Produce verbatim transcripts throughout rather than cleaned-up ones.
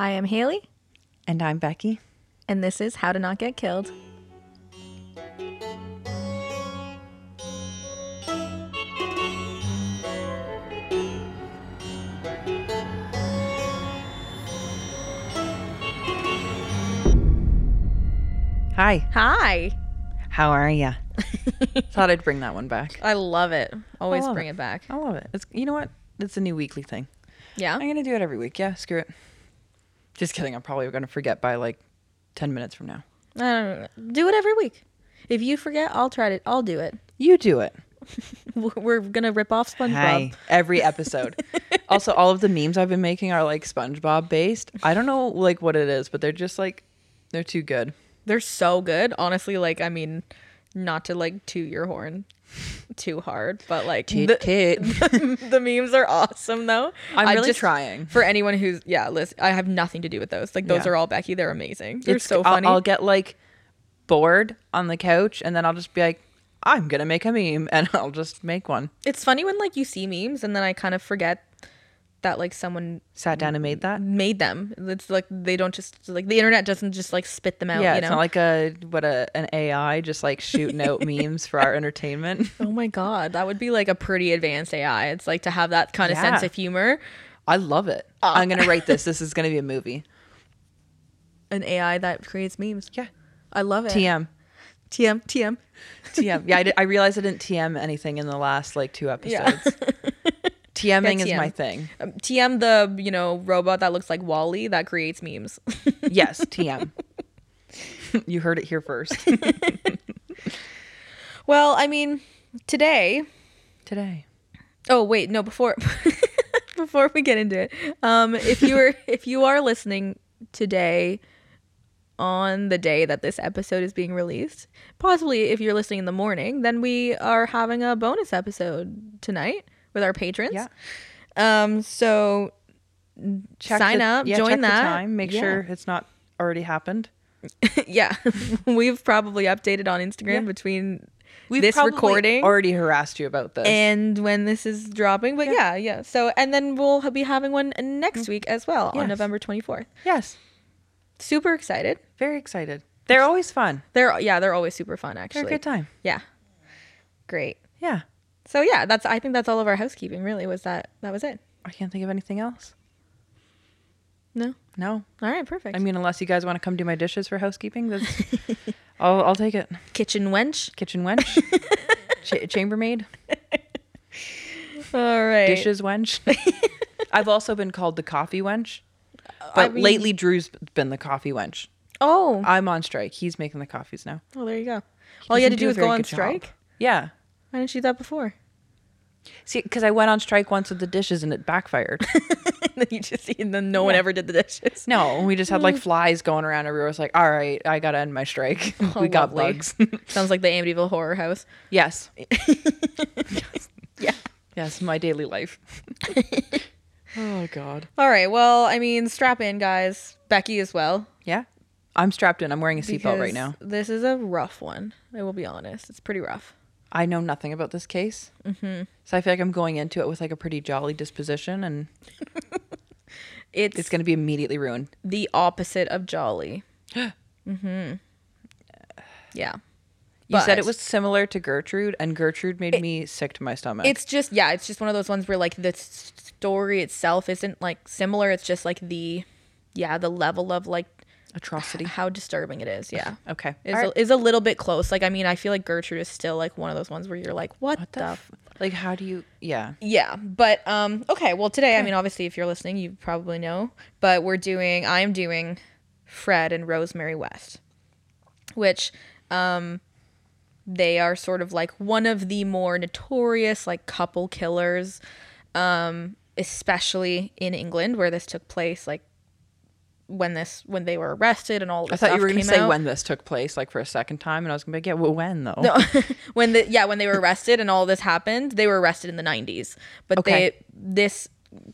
Hi, I'm Haley. And I'm Becky. And this is How to Not Get Killed. Hi. Hi. How are ya? Thought I'd bring that one back. I love it. Always love bring it. it back. I love it. It's, you know what? It's a new weekly thing. Yeah? I'm going to do it every week. Yeah, screw it. Just kidding. I'm probably going to forget by like ten minutes from now. Uh, do it every week. If you forget, I'll try it. I'll do it. You do it. We're going to rip off SpongeBob. Hi. Every episode. Also, all of the memes I've been making are like SpongeBob based. I don't know like what it is, but they're just like, they're too good. They're so good. Honestly, like, I mean, not to, like, toot your horn too hard, but, like, the, the, the memes are awesome, though. I'm I really just, trying. For anyone who's, yeah, listen, I have nothing to do with those. Like, those yeah. are all Becky. They're amazing. They're it's, so funny. I'll, I'll get, like, bored on the couch, and then I'll just be like, I'm going to make a meme, and I'll just make one. It's funny when, like, you see memes, and then I kind of forget that like someone sat down and made that made them. It's like they don't just like the internet doesn't just like spit them out. Yeah, you know? It's not like a what a an A I just like shooting out memes for our entertainment. Oh my god, that would be like a pretty advanced A I. It's like to have that kind yeah. of sense of humor. I love it. Uh. I'm gonna write this. This is gonna be a movie. An A I that creates memes. Yeah, I love it. T M. T M. T M. T M. Yeah, I, did, I realized I didn't T M anything in the last like two episodes. Yeah. TMing yeah, T M. Is my thing. Um, T M the, you know, robot that looks like Wall-E that creates memes. Yes, T M. You heard it here first. Well, I mean, today. Today. Oh, wait, no, before before we get into it. Um, if you were if you are listening today on the day that this episode is being released, possibly if you're listening in the morning, then we are having a bonus episode tonight. With our patrons. Yeah. Um, so check sign the, up, yeah, join check that. The time. Make yeah. sure it's not already happened. Yeah. We've probably updated on Instagram yeah. between We've this recording. Already harassed you about this. And when this is dropping. But yeah, yeah. yeah. So and then we'll be having one next week as well yes. on November twenty-fourth. Yes. Super excited. Very excited. They're always fun. They're yeah, they're always super fun actually. They're a good time. Yeah. Great. Yeah. So yeah, that's. I think that's all of our housekeeping. Really, was that that was it? I can't think of anything else. No, no. All right, perfect. I mean, unless you guys want to come do my dishes for housekeeping, that's, I'll I'll take it. Kitchen wench, kitchen wench, Ch- chambermaid. All right, dishes wench. I've also been called the coffee wench, but I mean, lately Drew's been the coffee wench. Oh, I'm on strike. He's making the coffees now. Oh, well, there you go. He all you had to do, do was go on strike. Job. Yeah. Why didn't you do that before? See, because I went on strike once with the dishes and it backfired. And then you just, and then no yeah. one ever did the dishes. No, we just had like flies going around everywhere. It was like, all right, I got to end my strike. Oh, we lovely. Got bugs. Sounds like the Amityville Horror House. Yes. Yes. Yeah. Yes, my daily life. Oh, God. All right. Well, I mean, strap in, guys. Becky as well. Yeah. I'm strapped in. I'm wearing a seatbelt right now. This is a rough one. I will be honest. It's pretty rough. I know nothing about this case. Mm-hmm. So I feel like I'm going into it with like a pretty jolly disposition and it's, it's going to be immediately ruined. The opposite of jolly. Mm-hmm. Yeah. You but said it was similar to Gertrude and Gertrude made it, me sick to my stomach. It's just, yeah, it's just one of those ones where like the story itself isn't like similar. It's just like the, yeah, the level of like atrocity, how disturbing it is. Yeah. Okay. Is right. a, is a little bit close. Like, I mean, I feel like Gertrude is still like one of those ones where you're like, what, what the f-? Like, how do you yeah yeah but um okay, well today okay. I mean, obviously if you're listening you probably know, but we're doing I'm doing Fred and Rosemary West, which um they are sort of like one of the more notorious like couple killers, um especially in England where this took place, like when this when they were arrested and all this stuff came out. I thought you were going to say when this took place like for a second time and I was going to be like, yeah, well, when though? No. When the yeah, when they were arrested and all this happened, they were arrested in the nineties. But okay. they this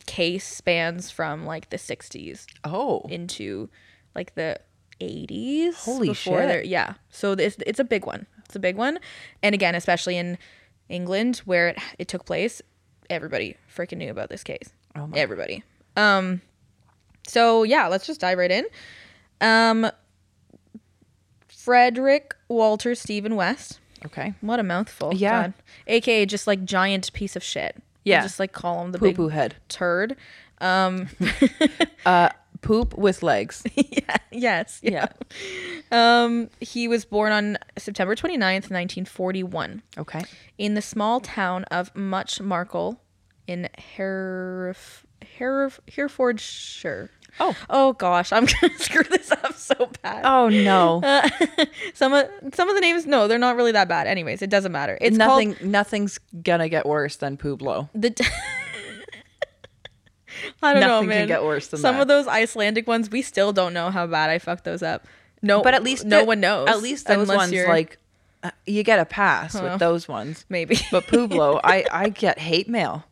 case spans from like the sixties oh. into like the eighties. Holy shit. Yeah. So this it's a big one. It's a big one. And again, especially in England where it, it took place, everybody freaking knew about this case. Oh my. Everybody. Um So yeah, let's just dive right in. Um, Frederick Walter Stephen West. Okay. What a mouthful. Yeah. God. A K A just like giant piece of shit. Yeah. We'll just like call him the Poo-poo big head. Turd. Um, uh, poop with legs. Yeah, yes. Yeah. yeah. Um, he was born on September twenty-ninth, nineteen forty-one. Okay. In the small town of Much Marcle in Heref- Heref- Herefordshire. Oh. Oh, gosh. I'm going to screw this up so bad. Oh, no. Uh, some of some of the names, no, they're not really that bad. Anyways, it doesn't matter. It's Nothing. Called, nothing's going to get worse than Pueblo. The t- I don't Nothing know, man. Nothing can get worse than some that. Some of those Icelandic ones, we still don't know how bad I fucked those up. No, but at least no the, one knows. At least those ones, you're... like, uh, you get a pass huh. with those ones. Maybe. But Pueblo, I, I get hate mail.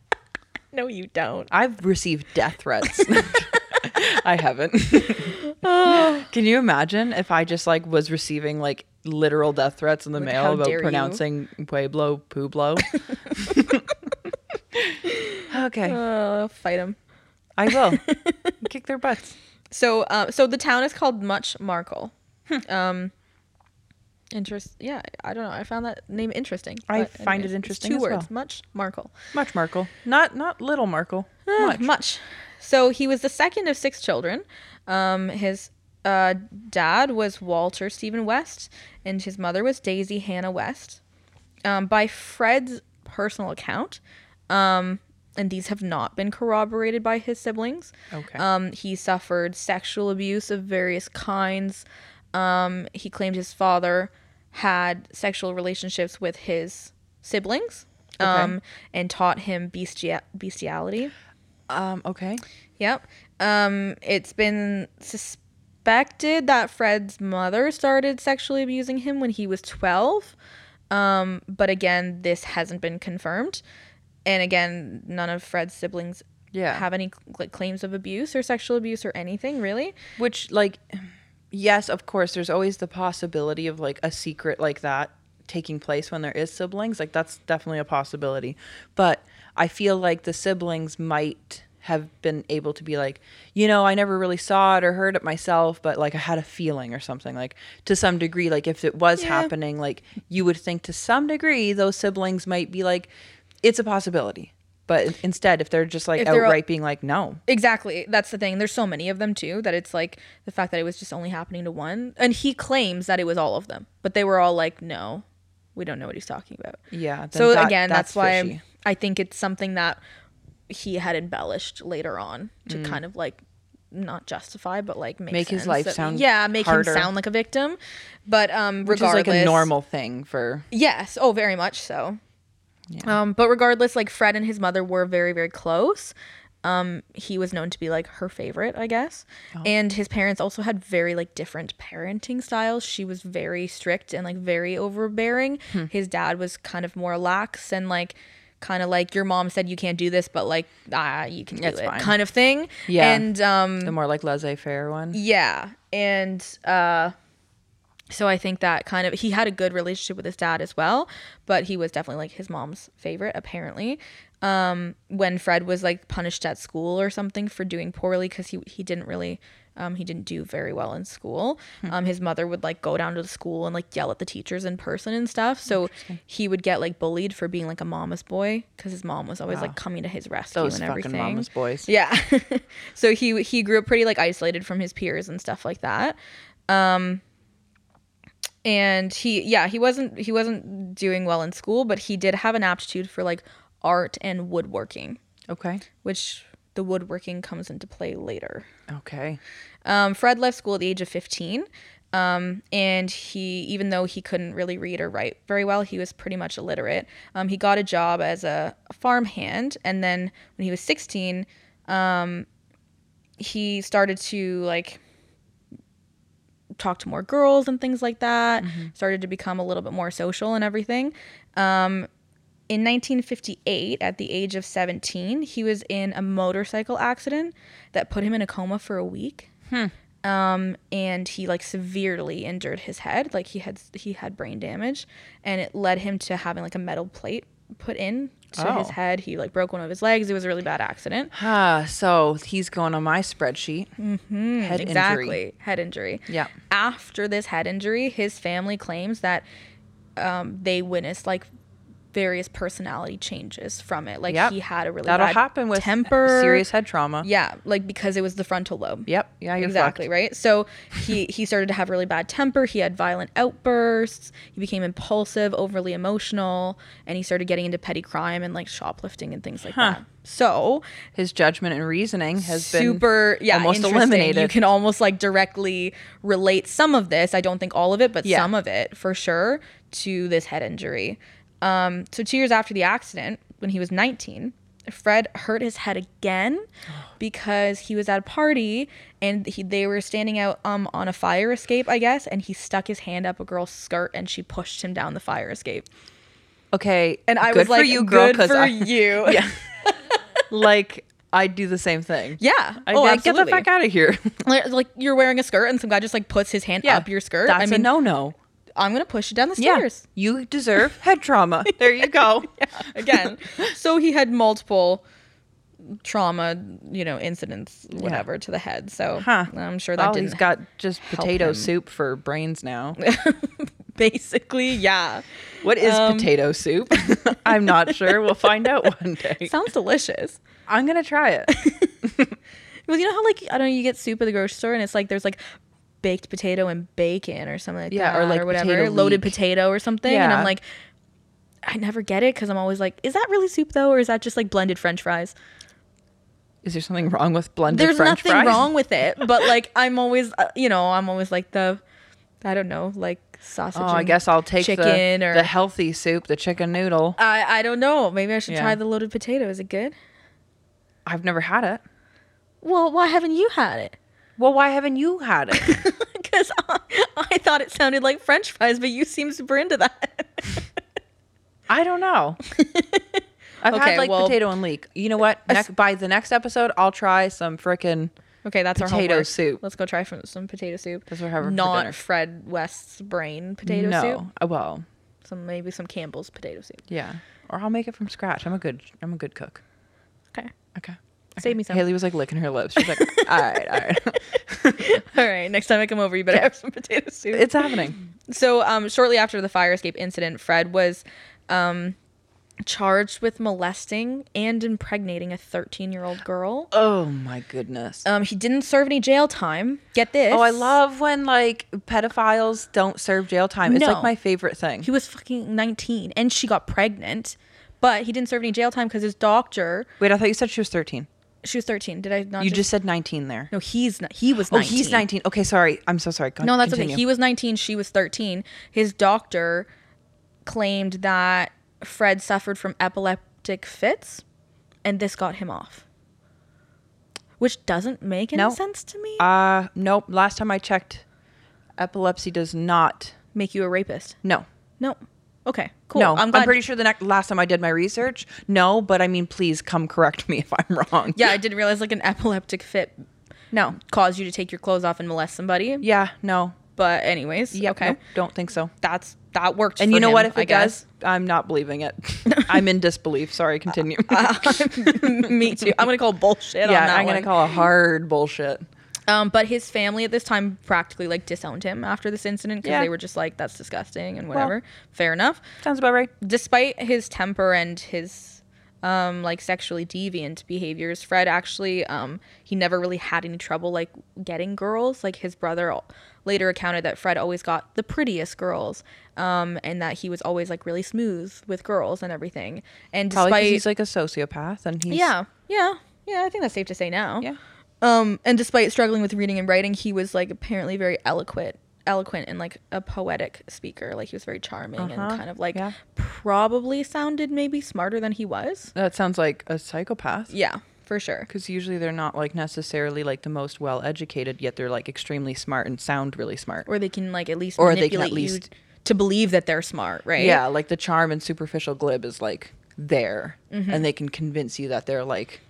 No, you don't. I've received death threats. I haven't. Oh. Can you imagine if I just like was receiving like literal death threats in the like, mail about pronouncing you? Pueblo Pueblo? Okay. Uh, fight them. I will. Kick their butts. So, uh, so the town is called Much Marcle. Hmm. Um, interest. Yeah, I don't know. I found that name interesting. I find anyways, it interesting. Two as words. Well. Much Marcle. Much Marcle. Not not little Markle. Uh, much. Much. So he was the second of six children. Um, his uh, dad was Walter Stephen West, and his mother was Daisy Hannah West. Um, by Fred's personal account, um, and these have not been corroborated by his siblings. Okay. Um, he suffered sexual abuse of various kinds. Um, he claimed his father had sexual relationships with his siblings, um, okay. and taught him bestia- bestiality. Um, okay. Yep. Um, it's been suspected that Fred's mother started sexually abusing him when he was twelve. Um, but again, this hasn't been confirmed. And again, none of Fred's siblings yeah. have any like claims of abuse or sexual abuse or anything, really. Which, like, yes, of course, there's always the possibility of like a secret like that taking place when there is siblings. Like, that's definitely a possibility. But I feel like the siblings might have been able to be like, you know, I never really saw it or heard it myself, but like I had a feeling or something, like to some degree, like if it was yeah. happening, like you would think to some degree those siblings might be like, it's a possibility. But instead, if they're just like if outright all, being like, no. Exactly. That's the thing. There's so many of them too, that it's like the fact that it was just only happening to one. And he claims that it was all of them, but they were all like, no, we don't know what he's talking about. Yeah. So that, again, that's, that's why I'm, I think it's something that he had embellished later on to mm. kind of like not justify, but like make, make sense. his life so, sound yeah, make harder. him sound like a victim. But um, which regardless, is like a normal thing for yes, oh, very much so. Yeah. Um, but regardless, like Fred and his mother were very, very close. Um, he was known to be like her favorite, I guess. Oh. And his parents also had very like different parenting styles. She was very strict and like very overbearing. Hmm. His dad was kind of more lax and like kind of like your mom said you can't do this, but like ah, you can do it's it fine. Kind of thing. Yeah. And um, the more like laissez-faire one. Yeah. And uh, so I think that kind of he had a good relationship with his dad as well, but he was definitely like his mom's favorite apparently. Um, when Fred was like punished at school or something for doing poorly because he he didn't really um, he didn't do very well in school. Hmm. Um, his mother would like go down to the school and like yell at the teachers in person and stuff. So he would get like bullied for being like a mama's boy because his mom was always wow. like coming to his rescue Those and everything. Fucking mama's boys. Yeah. So he he grew up pretty like isolated from his peers and stuff like that. Um, and he yeah he wasn't he wasn't doing well in school, but he did have an aptitude for like art and woodworking. Okay. Which the woodworking comes into play later. Okay. Um, Fred left school at the age of fifteen. Um, and he, even though he couldn't really read or write very well, he was pretty much illiterate. Um, he got a job as a, a farmhand. And then when he was sixteen, um, he started to like talk to more girls and things like that. Mm-hmm. Started to become a little bit more social and everything. Um, In nineteen fifty-eight, at the age of seventeen, he was in a motorcycle accident that put him in a coma for a week. Hmm. Um, and he like severely injured his head. Like he had he had brain damage, and it led him to having like a metal plate put in to oh. his head. He like broke one of his legs. It was a really bad accident. Ah, so he's going on my spreadsheet. Mm-hmm. Head exactly. injury. Head injury. Yeah. After this head injury, his family claims that um, they witnessed like various personality changes from it. Like yep. he had a really That'll bad happen with temper, serious head trauma. Yeah, like because it was the frontal lobe. Yep. Yeah, you're exactly fucked. Right. So he he started to have really bad temper. He had violent outbursts. He became impulsive, overly emotional, and he started getting into petty crime and like shoplifting and things like huh. that. So his judgment and reasoning has super, been yeah, almost eliminated. You can almost like directly relate some of this. I don't think all of it, but yeah. some of it for sure to this head injury. Um, so two years after the accident, when he was nineteen, Fred hurt his head again because he was at a party and he, they were standing out um, on a fire escape, I guess, and he stuck his hand up a girl's skirt and she pushed him down the fire escape. Okay, and I was like, you, girl, good for I, you. Yeah. Like, I'd do the same thing. Yeah. I'd oh, like, get the fuck out of here. Like, like, you're wearing a skirt and some guy just like puts his hand yeah, up your skirt. That's I mean, a no-no. I'm going to push it down the stairs. Yeah, you deserve head trauma. There you go. Yeah, again. So he had multiple trauma, you know, incidents, whatever, yeah. to the head. So huh. I'm sure that well, didn't he's got just potato him. Soup for brains now. Basically, yeah. What is um, potato soup? I'm not sure. We'll find out one day. Sounds delicious. I'm going to try it. Well, you know how, like, I don't know, you get soup at the grocery store and it's like there's like baked potato and bacon or something like yeah, that or like or whatever potato loaded potato or something yeah. and I'm like, I never get it because I'm always like, is that really soup though, or is that just like blended french fries? Is there something wrong with blended there's french fries? There's nothing wrong with it, but like I'm always uh, you know, I'm always like the I don't know, like sausage oh, and I guess I'll take chicken the, or the healthy soup, the chicken noodle. I I don't know, maybe I should yeah. try the loaded potato. Is it good? I've never had it. Well, why haven't you had it? Well, why haven't you had it? Because I, I thought it sounded like French fries, but you seem super into that. I don't know. I've okay, had like well, potato and leek. You know what? Ne- s- by the next episode, I'll try some frickin' okay, that's potato our homework. Soup. Let's go try from, some potato soup. That's what we're having Not for dinner. Fred West's brain potato no. soup. No, well, some maybe some Campbell's potato soup. Yeah, or I'll make it from scratch. I'm a good. I'm a good cook. Okay. Okay. Okay. Save me some. Haley was like licking her lips. She's like, all right, all right. All right, next time I come over, you better have some potato soup. It's happening. So um, shortly after the fire escape incident, Fred was um, charged with molesting and impregnating a thirteen-year-old girl. Oh, my goodness. Um, he didn't serve any jail time. Get this. Oh, I love when, like, pedophiles don't serve jail time. No. It's, like, my favorite thing. He was fucking nineteen, and she got pregnant, but he didn't serve any jail time because his doctor... Wait, I thought you said she was thirteen. She was thirteen. Did I not? You just, just said nineteen there. No, he's not, he was nineteen. Oh, he's nineteen. Okay, sorry. I'm so sorry. Go no, that's continue. Okay. He was nineteen. She was thirteen. His doctor claimed that Fred suffered from epileptic fits, and this got him off, which doesn't make any nope. sense to me. Uh, nope. Last time I checked, epilepsy does not make you a rapist. No. No. Okay, cool. No, I'm, I'm pretty sure the next, last time I did my research, no, but I mean, please come correct me if I'm wrong. Yeah, I didn't realize like an epileptic fit no. caused you to take your clothes off and molest somebody. Yeah, no. But anyways, yeah, okay. No, don't think so. That's That worked and for you know him, what? If it I does, guess. I'm not believing it. I'm in disbelief. Sorry, continue. uh, me too. I'm going to call bullshit yeah, on that Yeah, I'm going to call a hard bullshit. Um, but his family at this time practically like disowned him after this incident because yeah. they were just like, that's disgusting and whatever. Well, fair enough. Sounds about right. Despite his temper and his um, like sexually deviant behaviors, Fred actually, um, he never really had any trouble like getting girls. Like his brother later accounted that Fred always got the prettiest girls um, and that he was always like really smooth with girls and everything. And despite Probably 'cause he's like a sociopath and he's... Yeah, yeah, yeah. I think that's safe to say now. Yeah. Um, and despite struggling with reading and writing, he was like apparently very eloquent, eloquent and like a poetic speaker. Like he was very charming uh-huh. and kind of like yeah. probably sounded maybe smarter than he was. That sounds like a psychopath. Yeah, for sure. Because usually they're not like necessarily like the most well educated, yet they're like extremely smart and sound really smart. Or they can like at least or manipulate they can at least you to believe that they're smart, right? Yeah, like the charm and superficial glib is like there, mm-hmm. and they can convince you that they're like.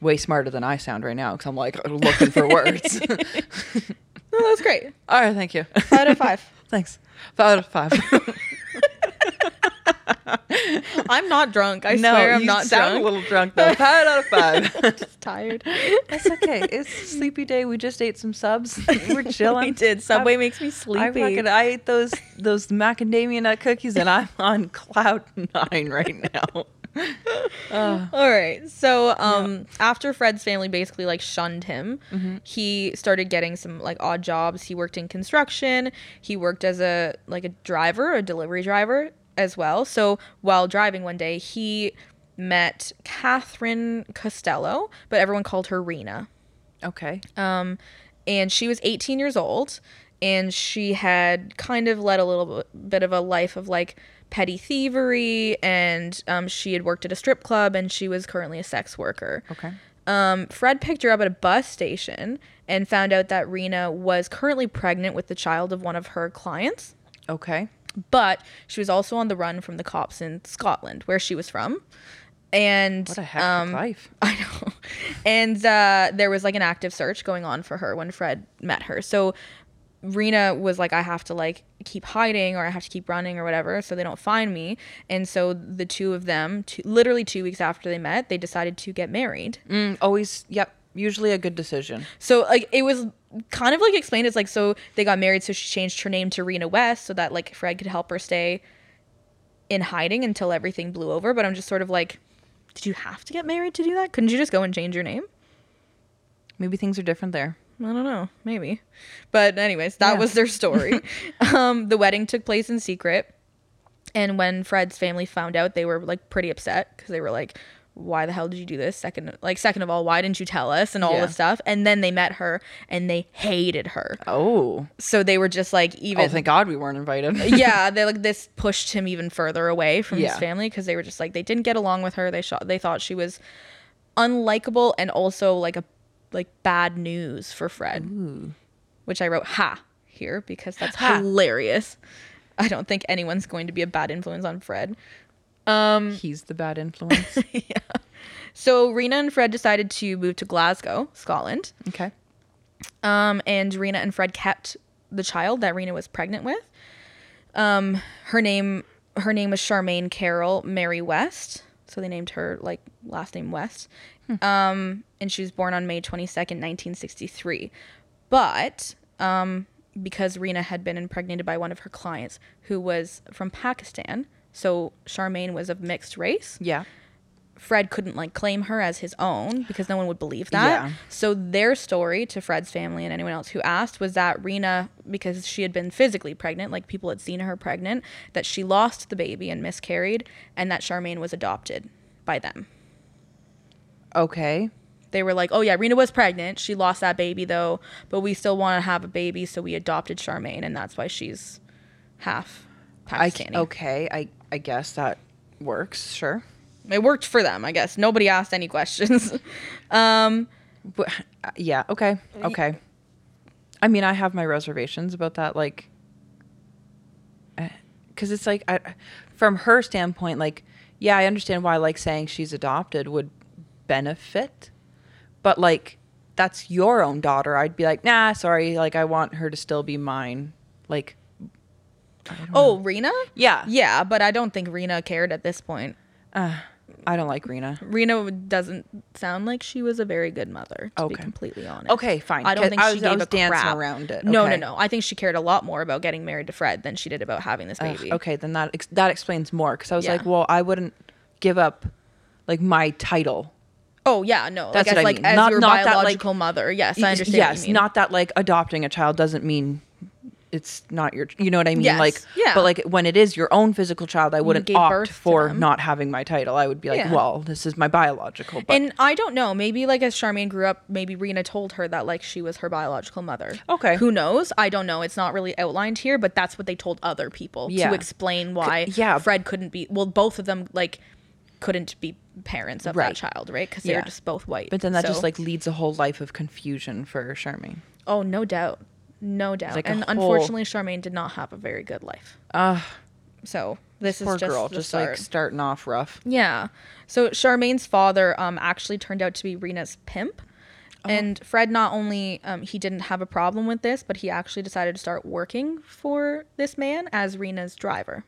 Way smarter than I sound right now because I'm like looking for words. No, that was great. All right, thank you. Five out of five. Thanks. Five out of five. I'm not drunk. I no, swear I'm not drunk. You sound a little drunk though. Five out of five. I'm just tired. That's okay. It's a sleepy day. We just ate some subs. We're chilling. We did. Subway I'm, makes me sleepy. I, fucking, I ate those those macadamia nut cookies and I'm on cloud nine right now. uh, all right. So um, yeah. after Fred's family basically like shunned him, mm-hmm. he started getting some like odd jobs. He worked in construction. He worked as a like a driver, a delivery driver as well. So while driving one day, he met Catherine Costello, but everyone called her Rena. Okay. Um, and she was eighteen years old, and she had kind of led a little bit of a life of like petty thievery, and um, she had worked at a strip club, and she was currently a sex worker. Okay. Um, Fred picked her up at a bus station and found out that Rena was currently pregnant with the child of one of her clients. Okay. But she was also on the run from the cops in Scotland, where she was from. And what a heck um, of life. I know. And uh, there was like an active search going on for her when Fred met her. So Rena was like, I have to like keep hiding, or I have to keep running, or whatever, so they don't find me. And so the two of them, two, literally two weeks after they met, they decided to get married. Mm, always, yep, usually a good decision. So like it was kind of like explained as like, so they got married, so she changed her name to Rena West so that like Fred could help her stay in hiding until everything blew over. But I'm just sort of like, did you have to get married to do that? Couldn't you just go and change your name? Maybe things are different there. I don't know, maybe. But anyways, that yeah. was their story. Um, the wedding took place in secret. And when Fred's family found out, they were like pretty upset, because they were like, why the hell did you do this? Second, like, second of all, why didn't you tell us, and all yeah. this stuff? And then they met her and they hated her. Oh. So they were just like, even. Oh, thank God we weren't invited. Yeah. They like, this pushed him even further away from yeah. his family, because they were just like, they didn't get along with her. They shot, they thought she was unlikable, and also like a like bad news for Fred. Ooh. Which I wrote ha here because that's ha. hilarious. I don't think anyone's going to be a bad influence on Fred. Um he's the bad influence. Yeah. So Rena and Fred decided to move to Glasgow, Scotland. Okay. Um and Rena and Fred kept the child that Rena was pregnant with. Um her name her name was Charmaine Carol Mary West. So they named her like last name West. Hmm. Um, and she was born on May twenty-second, nineteen sixty-three. But um, because Rena had been impregnated by one of her clients who was from Pakistan, so Charmaine was of mixed race. Yeah. Fred couldn't like claim her as his own because no one would believe that. Yeah. So their story to Fred's family and anyone else who asked was that Rena, because she had been physically pregnant, like people had seen her pregnant, that she lost the baby and miscarried, and that Charmaine was adopted by them. Okay. They were like, oh yeah, Rena was pregnant. She lost that baby though, but we still want to have a baby, so we adopted Charmaine, and that's why she's half Pakistani. I, okay, I, I guess that works, sure. It worked for them, I guess. Nobody asked any questions. Um, but, uh, yeah, okay, okay. I mean, I have my reservations about that, like, because uh, it's like, I, from her standpoint, like, yeah, I understand why, like, saying she's adopted would benefit, but, like, that's your own daughter. I'd be like, nah, sorry, like, I want her to still be mine, like. Oh, know. Rena? Yeah. Yeah, but I don't think Rena cared at this point. Uh, I don't like Rena. Rena doesn't sound like she was a very good mother, to okay. be completely honest. Okay, fine. I don't think I was, she gave I was a dancing crap. around it. Okay. No, no, no. I think she cared a lot more about getting married to Fred than she did about having this baby. Uh, okay, then that ex- that explains more, because I was yeah. like, well, I wouldn't give up like my title. Oh yeah, no. That's like, what as, I like, mean. As not, your not biological that, like, mother. Yes, I understand. Yes, what you mean. Not that like adopting a child doesn't mean it's not your, you know what I mean? Yes. Like, yeah. But like when it is your own physical child, I wouldn't opt for not having my title. I would be like, yeah. well, this is my biological. But. And I don't know, maybe like as Charmaine grew up, maybe Rena told her that like she was her biological mother. Okay. Who knows? I don't know. It's not really outlined here, but that's what they told other people yeah. to explain why yeah. Fred couldn't be, well, both of them like couldn't be parents of right. that child, right? Because yeah. they're just both white. But then that so. just like leads a whole life of confusion for Charmaine. Oh, no doubt. No doubt. Like and whole... unfortunately, Charmaine did not have a very good life. Uh, so this poor is just girl, just start. Like starting off rough. Yeah. So Charmaine's father um, actually turned out to be Rena's pimp. Oh. And Fred, not only um, he didn't have a problem with this, but he actually decided to start working for this man as Rena's driver,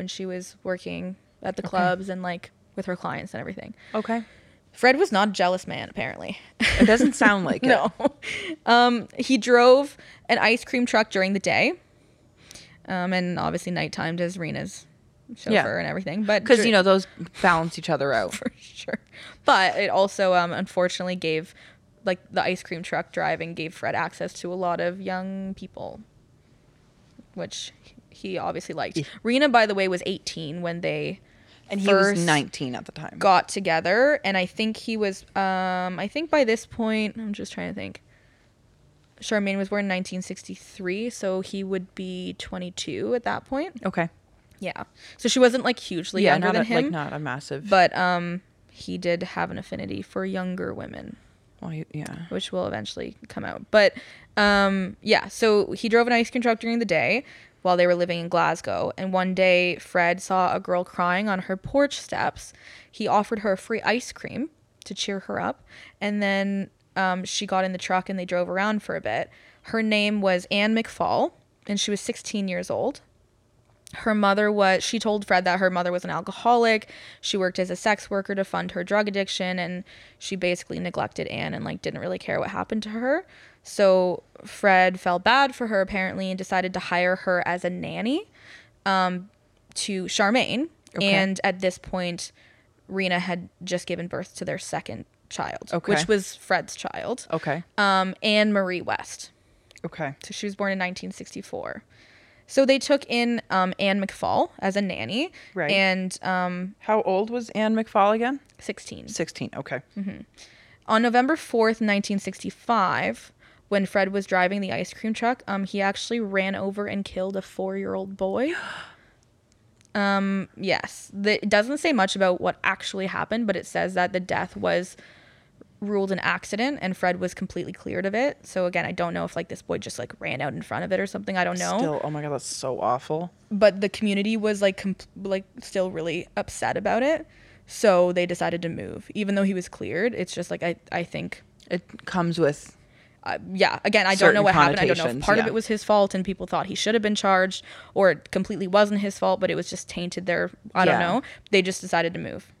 when she was working at the okay. clubs and like with her clients and everything. Okay. Fred was not a jealous man, apparently. It doesn't sound like it. No. Um, he drove an ice cream truck during the day. Um, and obviously nighttime does Rena's chauffeur yeah. and everything. But because, you know, those balance each other out. For sure. But it also, um, unfortunately, gave, like, the ice cream truck driving gave Fred access to a lot of young people, which he obviously liked. Yeah. Rena, by the way, was eighteen when they... And he was nineteen at the time. Got together, and I think he was, um, I think by this point, I'm just trying to think. Charmaine was born in nineteen sixty-three, so he would be twenty-two at that point. Okay. Yeah. So she wasn't, like, hugely yeah, younger not than a, him. Like, not a massive. But um, he did have an affinity for younger women. Well, he, yeah. Which will eventually come out. But, um, yeah, so he drove an ice cream truck during the day while they were living in Glasgow. And one day, Fred saw a girl crying on her porch steps. He offered her free ice cream to cheer her up. And then um, she got in the truck and they drove around for a bit. Her name was Anne McFall, and she was sixteen years old. Her mother was, she told Fred that her mother was an alcoholic. She worked as a sex worker to fund her drug addiction. And she basically neglected Anne and like didn't really care what happened to her. So Fred felt bad for her apparently and decided to hire her as a nanny um, to Charmaine. Okay. And at this point, Rena had just given birth to their second child, okay. which was Fred's child. Okay. Um, Anne Marie West. Okay. So she was born in nineteen sixty-four. So they took in um, Anne McFall as a nanny. Right. And um, how old was Anne McFall again? sixteen. sixteen, okay. Mm-hmm. On November fourth, nineteen sixty-five, when Fred was driving the ice cream truck, um, he actually ran over and killed a four-year-old boy. Um, yes. The, it doesn't say much about what actually happened, but it says that the death was ruled an accident and Fred was completely cleared of it. So again, I don't know if like this boy just like ran out in front of it or something. I don't know. Still, oh my god, that's so awful. But the community was like com- like still really upset about it, so they decided to move even though he was cleared. It's just like I I think it comes with uh, yeah again I don't know what happened. I don't know if part yeah. of it was his fault and people thought he should have been charged, or it completely wasn't his fault but it was just tainted their I yeah. don't know. They just decided to move.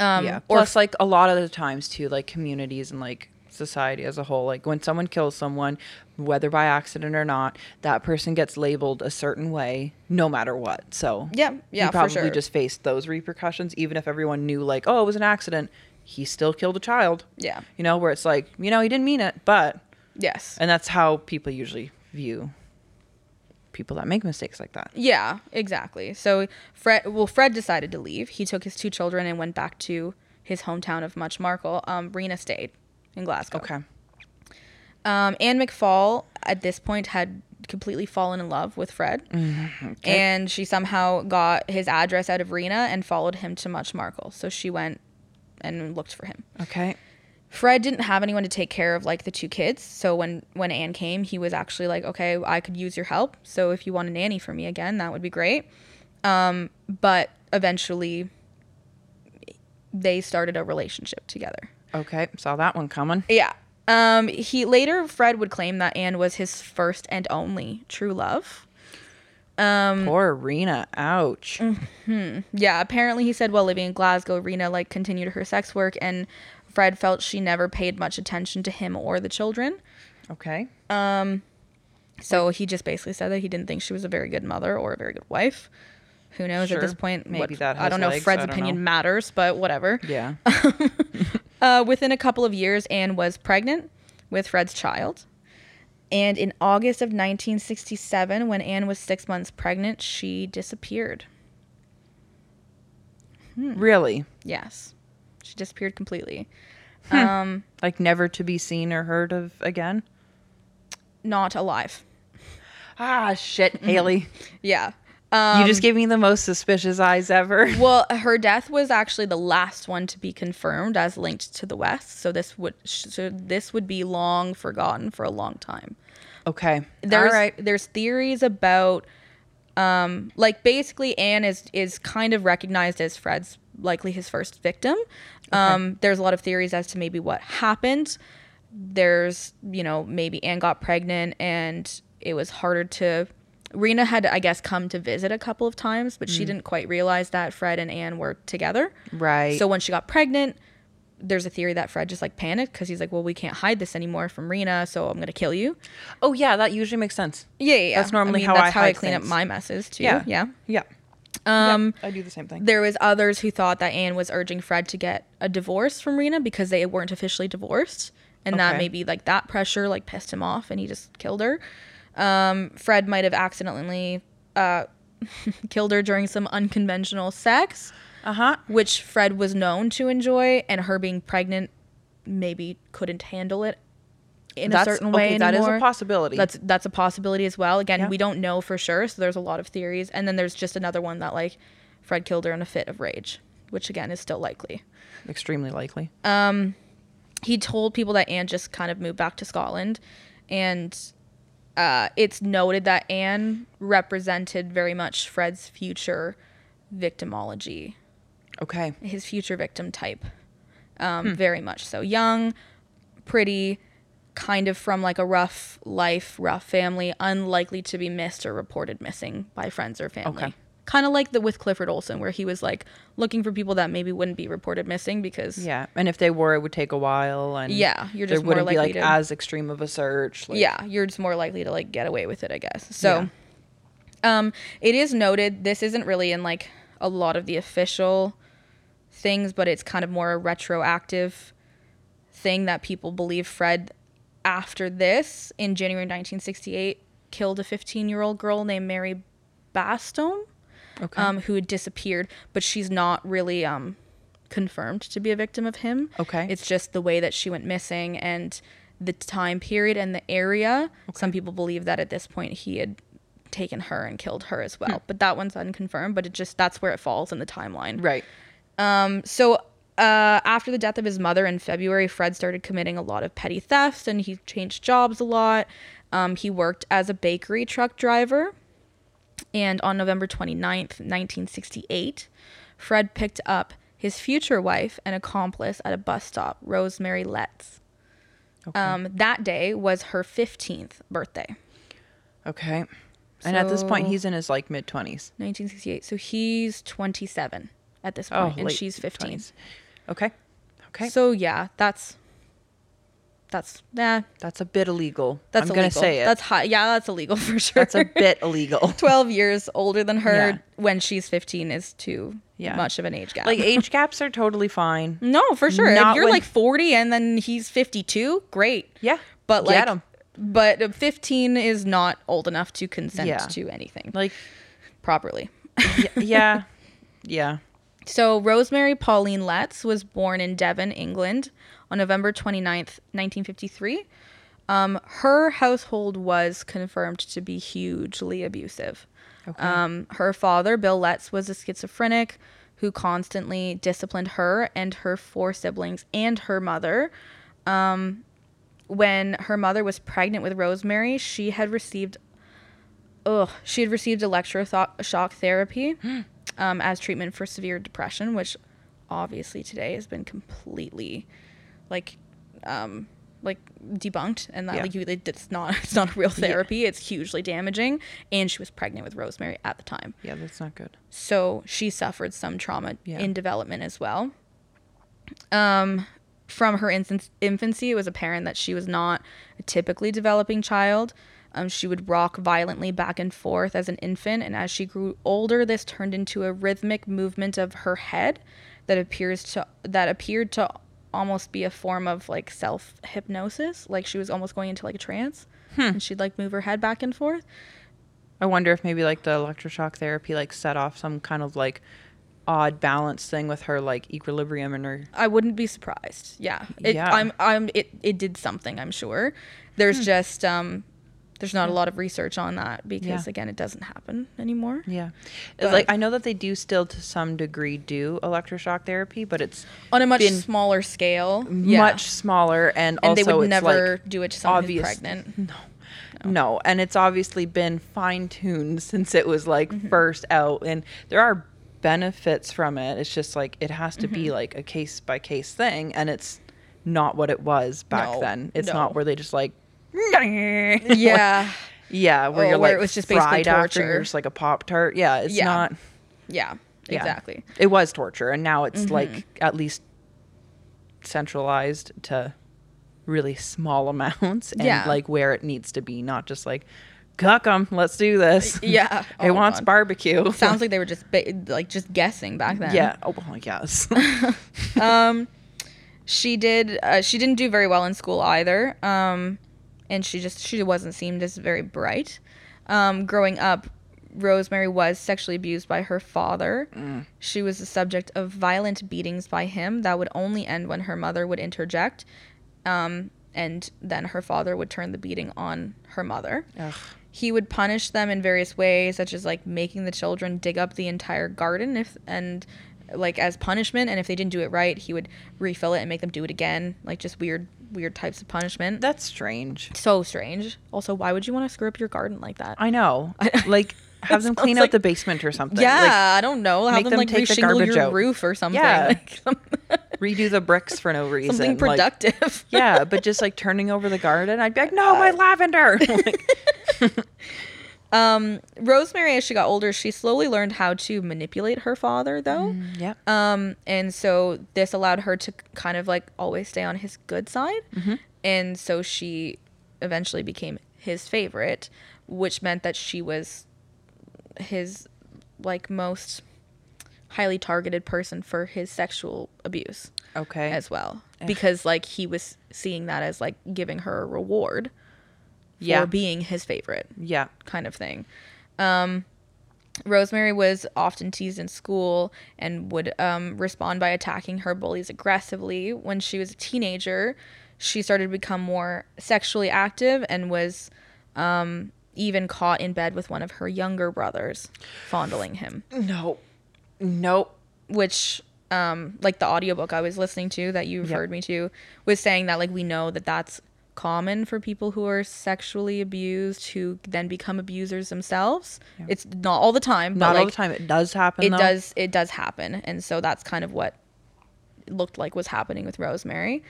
Um, yeah. Or plus, like, a lot of the times, too, like, communities and, like, society as a whole, like, when someone kills someone, whether by accident or not, that person gets labeled a certain way no matter what. So yeah, yeah, he probably for sure. just faced those repercussions, even if everyone knew, like, oh, it was an accident. He still killed a child. Yeah. You know, where it's like, you know, he didn't mean it, but. Yes. And that's how people usually view people that make mistakes like that. Yeah, exactly. So Fred, well, Fred decided to leave. He took his two children and went back to his hometown of Much Marcle. Um, Rena stayed in Glasgow. Okay. Um, Anne McFall at this point had completely fallen in love with Fred, mm-hmm. okay. and she somehow got his address out of Rena and followed him to Much Marcle. So she went and looked for him. Okay. Fred didn't have anyone to take care of, like, the two kids. So when, when Anne came, he was actually like, okay, I could use your help. So if you want a nanny for me again, that would be great. Um, but eventually they started a relationship together. Okay. Saw that one coming. Yeah. Um, he later, Fred would claim that Anne was his first and only true love. Um, Poor Rena. Ouch. Mm-hmm. Yeah. Apparently he said while living in Glasgow, Rena, like, continued her sex work, and Fred felt she never paid much attention to him or the children. Okay. Um, so he just basically said that he didn't think she was a very good mother or a very good wife. Who knows sure. at this point? Maybe what, that has I don't know legs, if Fred's opinion know. matters, but whatever. Yeah. uh, within a couple of years, Anne was pregnant with Fred's child. And in August of nineteen sixty-seven, when Anne was six months pregnant, she disappeared. Hmm. Really? Yes. She disappeared completely. Hmm. Um, like never to be seen or heard of again? Not alive. Ah, shit, mm-hmm. Haley. Yeah. Um, you just gave me the most suspicious eyes ever. Well, her death was actually the last one to be confirmed as linked to the West. So this would so this would be long forgotten for a long time. Okay. There's, All right. There's theories about, um, like, basically Anne is, is kind of recognized as Fred's, likely his first victim. Okay. Um, there's a lot of theories as to maybe what happened. There's, you know, maybe Anne got pregnant and it was harder to Rena had, I guess, come to visit a couple of times, but mm. she didn't quite realize that Fred and Anne were together. Right. So when she got pregnant, there's a theory that Fred just like panicked because he's like, well, we can't hide this anymore from Rena, so I'm going to kill you. Oh, yeah. That usually makes sense. Yeah, yeah, yeah. That's normally I mean, how, that's I how I clean things. up my messes, too. Yeah. Yeah. Yeah. Um, yep, I do the same thing. There was others who thought that Anne was urging Fred to get a divorce from Rena because they weren't officially divorced. And okay. that maybe like that pressure like pissed him off and he just killed her. Um, Fred might have accidentally uh, killed her during some unconventional sex, uh-huh. which Fred was known to enjoy, and her being pregnant maybe couldn't handle it in that's, a certain way okay, that is a possibility. That's that's a possibility as well. Again, yeah. we don't know for sure, so there's a lot of theories. And then there's just another one that like Fred killed her in a fit of rage, which again is still likely. Extremely likely. Um, he told people that Anne just kind of moved back to Scotland, and... Uh, it's noted that Anne represented very much Fred's future victimology. Okay. His future victim type. Um, hmm. Very much so. Young, pretty, kind of from like a rough life, rough family, unlikely to be missed or reported missing by friends or family. Okay. Kind of like the with Clifford Olson, where he was like looking for people that maybe wouldn't be reported missing because yeah, and if they were, it would take a while, and yeah, you're just there wouldn't more likely be like to, as extreme of a search. Like, yeah, you're just more likely to like get away with it, I guess. So, yeah. um, it is noted this isn't really in like a lot of the official things, but it's kind of more a retroactive thing that people believe Fred, after this in January nineteen sixty-eight, killed a fifteen-year-old girl named Mary Bastone. Okay. Um, who had disappeared, but she's not really um, confirmed to be a victim of him. Okay. It's just the way that she went missing and the time period and the area. Okay. Some people believe that at this point he had taken her and killed her as well. Hmm. But that one's unconfirmed, but it just that's where it falls in the timeline. Right. Um, so uh, after the death of his mother in February, Fred started committing a lot of petty thefts, and he changed jobs a lot. Um, he worked as a bakery truck driver. And on November twenty-ninth, nineteen sixty-eight, Fred picked up his future wife and accomplice at a bus stop, Rosemary Letts. Okay. Um, that day was her fifteenth birthday. Okay. So, and at this point, he's in his, like, mid-twenties. nineteen sixty-eight. So he's twenty-seven at this point, oh, and she's fifteen. twenties. Okay. Okay. So, yeah, that's... That's nah. That's a bit illegal. That's I'm illegal. gonna say it. That's high. Yeah, that's illegal for sure. That's a bit illegal. Twelve years older than her yeah. when she's fifteen is too yeah. much of an age gap. Like age gaps are totally fine. No, for sure. Not if you're when... like forty and then he's fifty-two, great. Yeah, but like, get him. But fifteen is not old enough to consent yeah. to anything like properly. y- yeah, yeah. So Rosemary Pauline Letts was born in Devon, England, on November twenty-ninth, nineteen fifty-three. Um, her household was confirmed to be hugely abusive. Okay. Um, her father, Bill Letts, was a schizophrenic who constantly disciplined her and her four siblings and her mother. Um, when her mother was pregnant with Rosemary, she had received, ugh, she had received electroshock therapy. Um, as treatment for severe depression, which obviously today has been completely like um, like debunked, and that yeah. like you, it's not it's not a real therapy. Yeah. It's hugely damaging, and she was pregnant with Rosemary at the time. Yeah, that's not good. So she suffered some trauma yeah. in development as well. Um, from her in- infancy, it was apparent that she was not a typically developing child. Um, she would rock violently back and forth as an infant, and as she grew older, this turned into a rhythmic movement of her head that appears to that appeared to almost be a form of like self hypnosis. Like she was almost going into like a trance, hmm. and she'd like move her head back and forth. I wonder if maybe like the electroshock therapy like set off some kind of like odd balance thing with her like equilibrium and her. I wouldn't be surprised. Yeah, it, yeah. I'm. I'm. It. It did something. I'm sure. There's hmm. just um. There's not a lot of research on that because, yeah. again, it doesn't happen anymore. Yeah. But like, I know that they do still, to some degree, do electroshock therapy, but it's... On a much smaller scale. Much yeah. smaller. And, and also they would it's never like do it to someone obvious, who's pregnant. No. no. No. And it's obviously been fine-tuned since it was, like, mm-hmm. first out. And there are benefits from it. It's just, like, it has to mm-hmm. be, like, a case-by-case thing. And it's not what it was back no. then. It's no. not where they just, like... yeah yeah, where, or you're where like it was just basically torture. You're just like a Pop-Tart. Yeah, it's yeah. not. Yeah, yeah, exactly. It was torture, and now it's mm-hmm. like at least centralized to really small amounts and yeah. like where it needs to be, not just like, cuck them, let's do this. Yeah, it oh, wants God. barbecue. Sounds like they were just ba- like just guessing back then. Yeah, oh my yes. um, she did. Uh, she didn't do very well in school either. Um, and she just she wasn't seen as very bright. Um, growing up, Rosemary was sexually abused by her father. Mm. She was the subject of violent beatings by him that would only end when her mother would interject. Um, and then her father would turn the beating on her mother. Ugh. He would punish them in various ways, such as like making the children dig up the entire garden if and like as punishment. And if they didn't do it right, he would refill it and make them do it again. Like just weird, weird types of punishment. That's strange. So strange. Also, why would you want to screw up your garden like that? I know. Like have them clean out like, the basement or something. Yeah, like, I don't know. Have them, them like reshingle your out. roof or something. Yeah. Like, redo the bricks for no reason. Something productive. Like, yeah, but just like turning over the garden, I'd be like, no, uh, my lavender. Like, um, Rosemary, as she got older, she slowly learned how to manipulate her father, though. Mm, yeah. Um, and so this allowed her to kind of like always stay on his good side, mm-hmm. and so she eventually became his favorite, which meant that she was his like most highly targeted person for his sexual abuse. Okay. As well. Ugh. Because like he was seeing that as like giving her a reward yeah. for being his favorite. Yeah. Kind of thing. Um, Rosemary was often teased in school and would um, respond by attacking her bullies aggressively. When she was a teenager, she started to become more sexually active and was um, even caught in bed with one of her younger brothers, fondling him. No. Nope. Which, um, like the audiobook I was listening to that you referred yep. me to was saying that, like, we know that that's common for people who are sexually abused who then become abusers themselves. Yep. It's not all the time. But not like, all the time. It does happen. It though. does. It does happen. And so that's kind of what looked like was happening with Rosemary.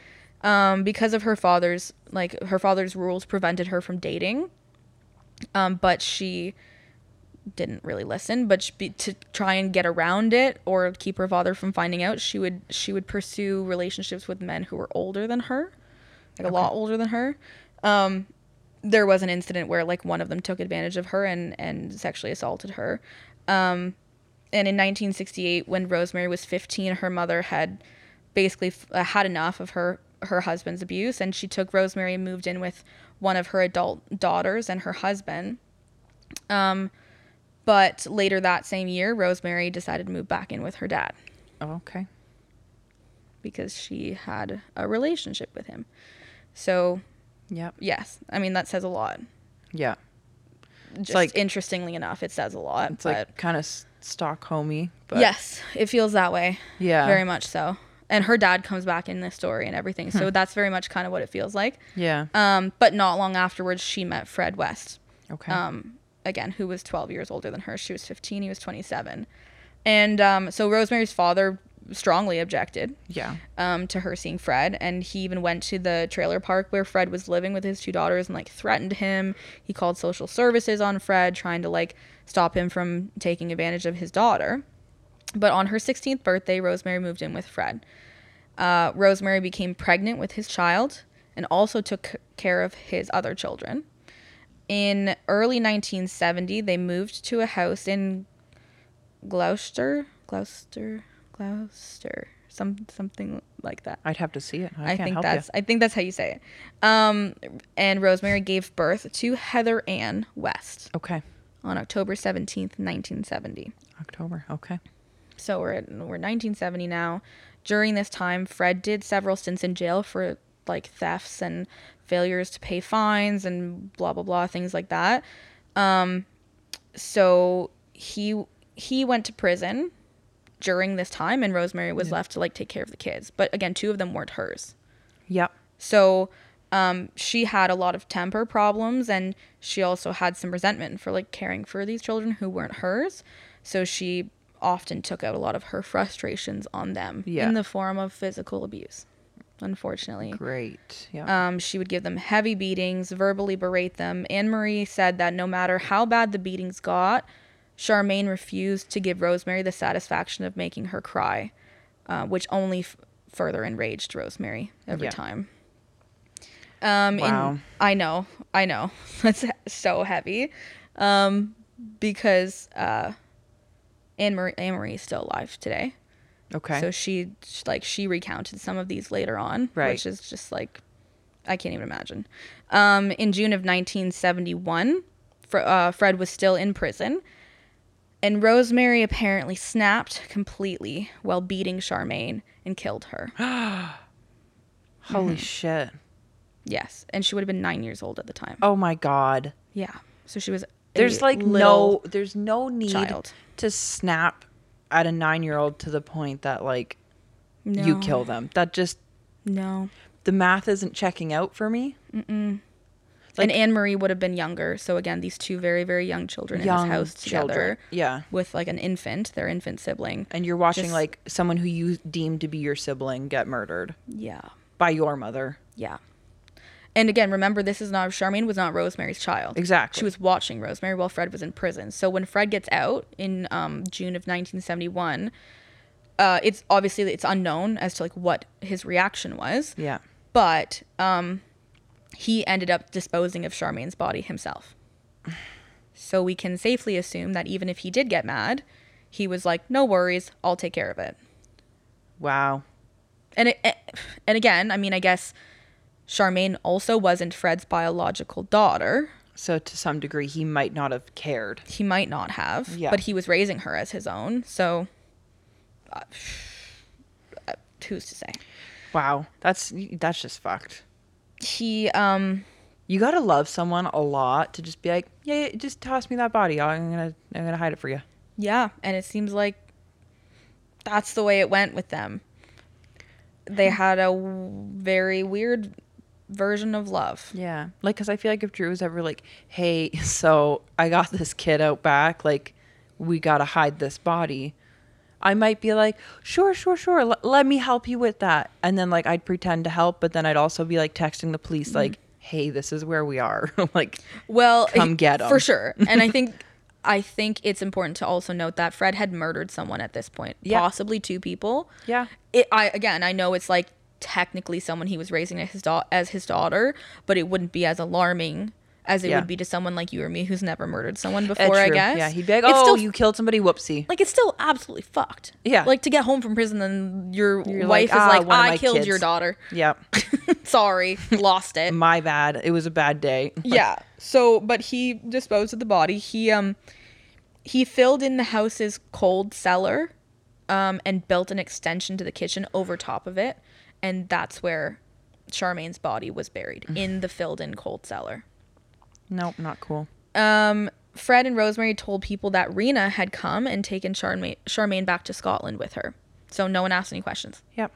Um, because of her father's, like, her father's rules prevented her from dating. Um, but she didn't really listen, but she, to try and get around it or keep her father from finding out, she would she would pursue relationships with men who were older than her, like okay. a lot older than her. Um, there was an incident where like one of them took advantage of her and, and sexually assaulted her. Um, and in nineteen sixty-eight, when Rosemary was fifteen, her mother had basically f- had enough of her, her husband's abuse, and she took Rosemary and moved in with one of her adult daughters and her husband. Um, But later that same year, Rosemary decided to move back in with her dad. Oh, okay. Because she had a relationship with him. So, yep. yes. I mean, that says a lot. Yeah. Just like, interestingly enough, it says a lot. It's but like kind of Stockholm-y. But yes, it feels that way. Yeah. Very much so. And her dad comes back in this story and everything. So that's very much kind of what it feels like. Yeah. Um, but not long afterwards, she met Fred West. Okay. Um. Again, who was twelve years older than her. She was fifteen, he was twenty-seven. And um, so Rosemary's father strongly objected yeah. um, to her seeing Fred. And he even went to the trailer park where Fred was living with his two daughters and like threatened him. He called social services on Fred, trying to like stop him from taking advantage of his daughter. But on her sixteenth birthday, Rosemary moved in with Fred. Uh, Rosemary became pregnant with his child and also took care of his other children. In early nineteen seventy, they moved to a house in Gloucester, Gloucester, Gloucester, some something like that. I'd have to see it. I, I can't think help that's. You. I think that's how you say it. Um, and Rosemary gave birth to Heather Ann West. Okay. On October seventeenth, nineteen seventy. October. Okay. So we're at, we're nineteen seventy now. During this time, Fred did several stints in jail for like thefts and failures to pay fines and blah blah blah, things like that. Um so he he went to prison during this time, and Rosemary was yeah. left to like take care of the kids, but again, two of them weren't hers. Yep. So um she had a lot of temper problems, and she also had some resentment for like caring for these children who weren't hers, so she often took out a lot of her frustrations on them yeah. in the form of physical abuse. unfortunately. Great. Yeah. Um, she would give them heavy beatings, verbally berate them. Anne Marie said that no matter how bad the beatings got, Charmaine refused to give Rosemary the satisfaction of making her cry, uh, which only f- further enraged Rosemary every yeah. time. Um, wow. And I know. I know. That's so heavy. Um, because uh, Anne Marie, Anne Marie is still alive today. Okay. So she, like, she recounted some of these later on, right. which is just, like, I can't even imagine. Um, in June of nineteen seventy-one, Fr- uh, Fred was still in prison. And Rosemary apparently snapped completely while beating Charmaine and killed her. Holy mm-hmm. shit. Yes. And she would have been nine years old at the time. Oh, my God. Yeah. So she was There's, like, no, there's no need child. to snap at a nine-year-old to the point that, like, no. you kill them. That just... No. The math isn't checking out for me. Mm-mm. Like, and Anne Marie would have been younger. So again, these two very, very young children young in this house together, children. yeah, with like an infant, their infant sibling, and you're watching just, like someone who you deem to be your sibling get murdered, yeah, by your mother, yeah. And again, remember, this is not Charmaine was not Rosemary's child. Exactly, she was watching Rosemary while Fred was in prison. So when Fred gets out in um, June of nineteen seventy-one, uh, it's obviously it's unknown as to like what his reaction was. Yeah, but um. he ended up disposing of Charmaine's body himself. So we can safely assume that even if he did get mad, he was like, no worries, I'll take care of it. Wow. And it, and again, I mean, I guess Charmaine also wasn't Fred's biological daughter. So to some degree, he might not have cared. He might not have, yeah. but he was raising her as his own. So uh, who's to say? Wow. That's, that's just fucked. He, um, you gotta love someone a lot to just be like, yeah, yeah, just toss me that body. I'm gonna, I'm gonna hide it for you. Yeah, and it seems like that's the way it went with them. They had a w- very weird version of love. Yeah, like, cause I feel like if Drew was ever like, hey, so I got this kid out back, like, we gotta hide this body. I might be like, sure, sure, sure. L- let me help you with that. And then, like, I'd pretend to help, but then I'd also be, like, texting the police, mm-hmm. like, hey, this is where we are. Like, well, come get them. For sure. And I think I think it's important to also note that Fred had murdered someone at this point, yeah. possibly two people. Yeah. It, I Again, I know it's, like, technically someone he was raising as his, da- as his daughter, but it wouldn't be as alarming as it yeah. would be to someone like you or me who's never murdered someone before, I guess. Yeah, he'd be like, oh, still, you killed somebody, whoopsie. Like, it's still absolutely fucked. Yeah. Like, to get home from prison and your You're wife like, ah, is like, I killed kids. your daughter. Yeah. Sorry. Lost it. My bad. It was a bad day. Yeah. So, but he disposed of the body. He, um, he filled in the house's cold cellar um, and built an extension to the kitchen over top of it. And that's where Charmaine's body was buried, mm-hmm. in the filled-in cold cellar. Nope, not cool. Um, Fred and Rosemary told people that Rena had come and taken Charmaine, Charmaine back to Scotland with her. So no one asked any questions. Yep.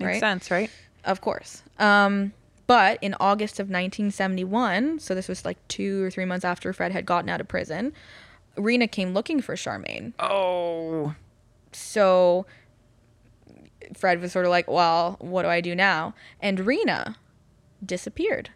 Makes right? sense, right? Of course. Um, but in August of nineteen seventy-one, so this was like two or three months after Fred had gotten out of prison, Rena came looking for Charmaine. Oh. So Fred was sort of like, well, what do I do now? And Rena disappeared.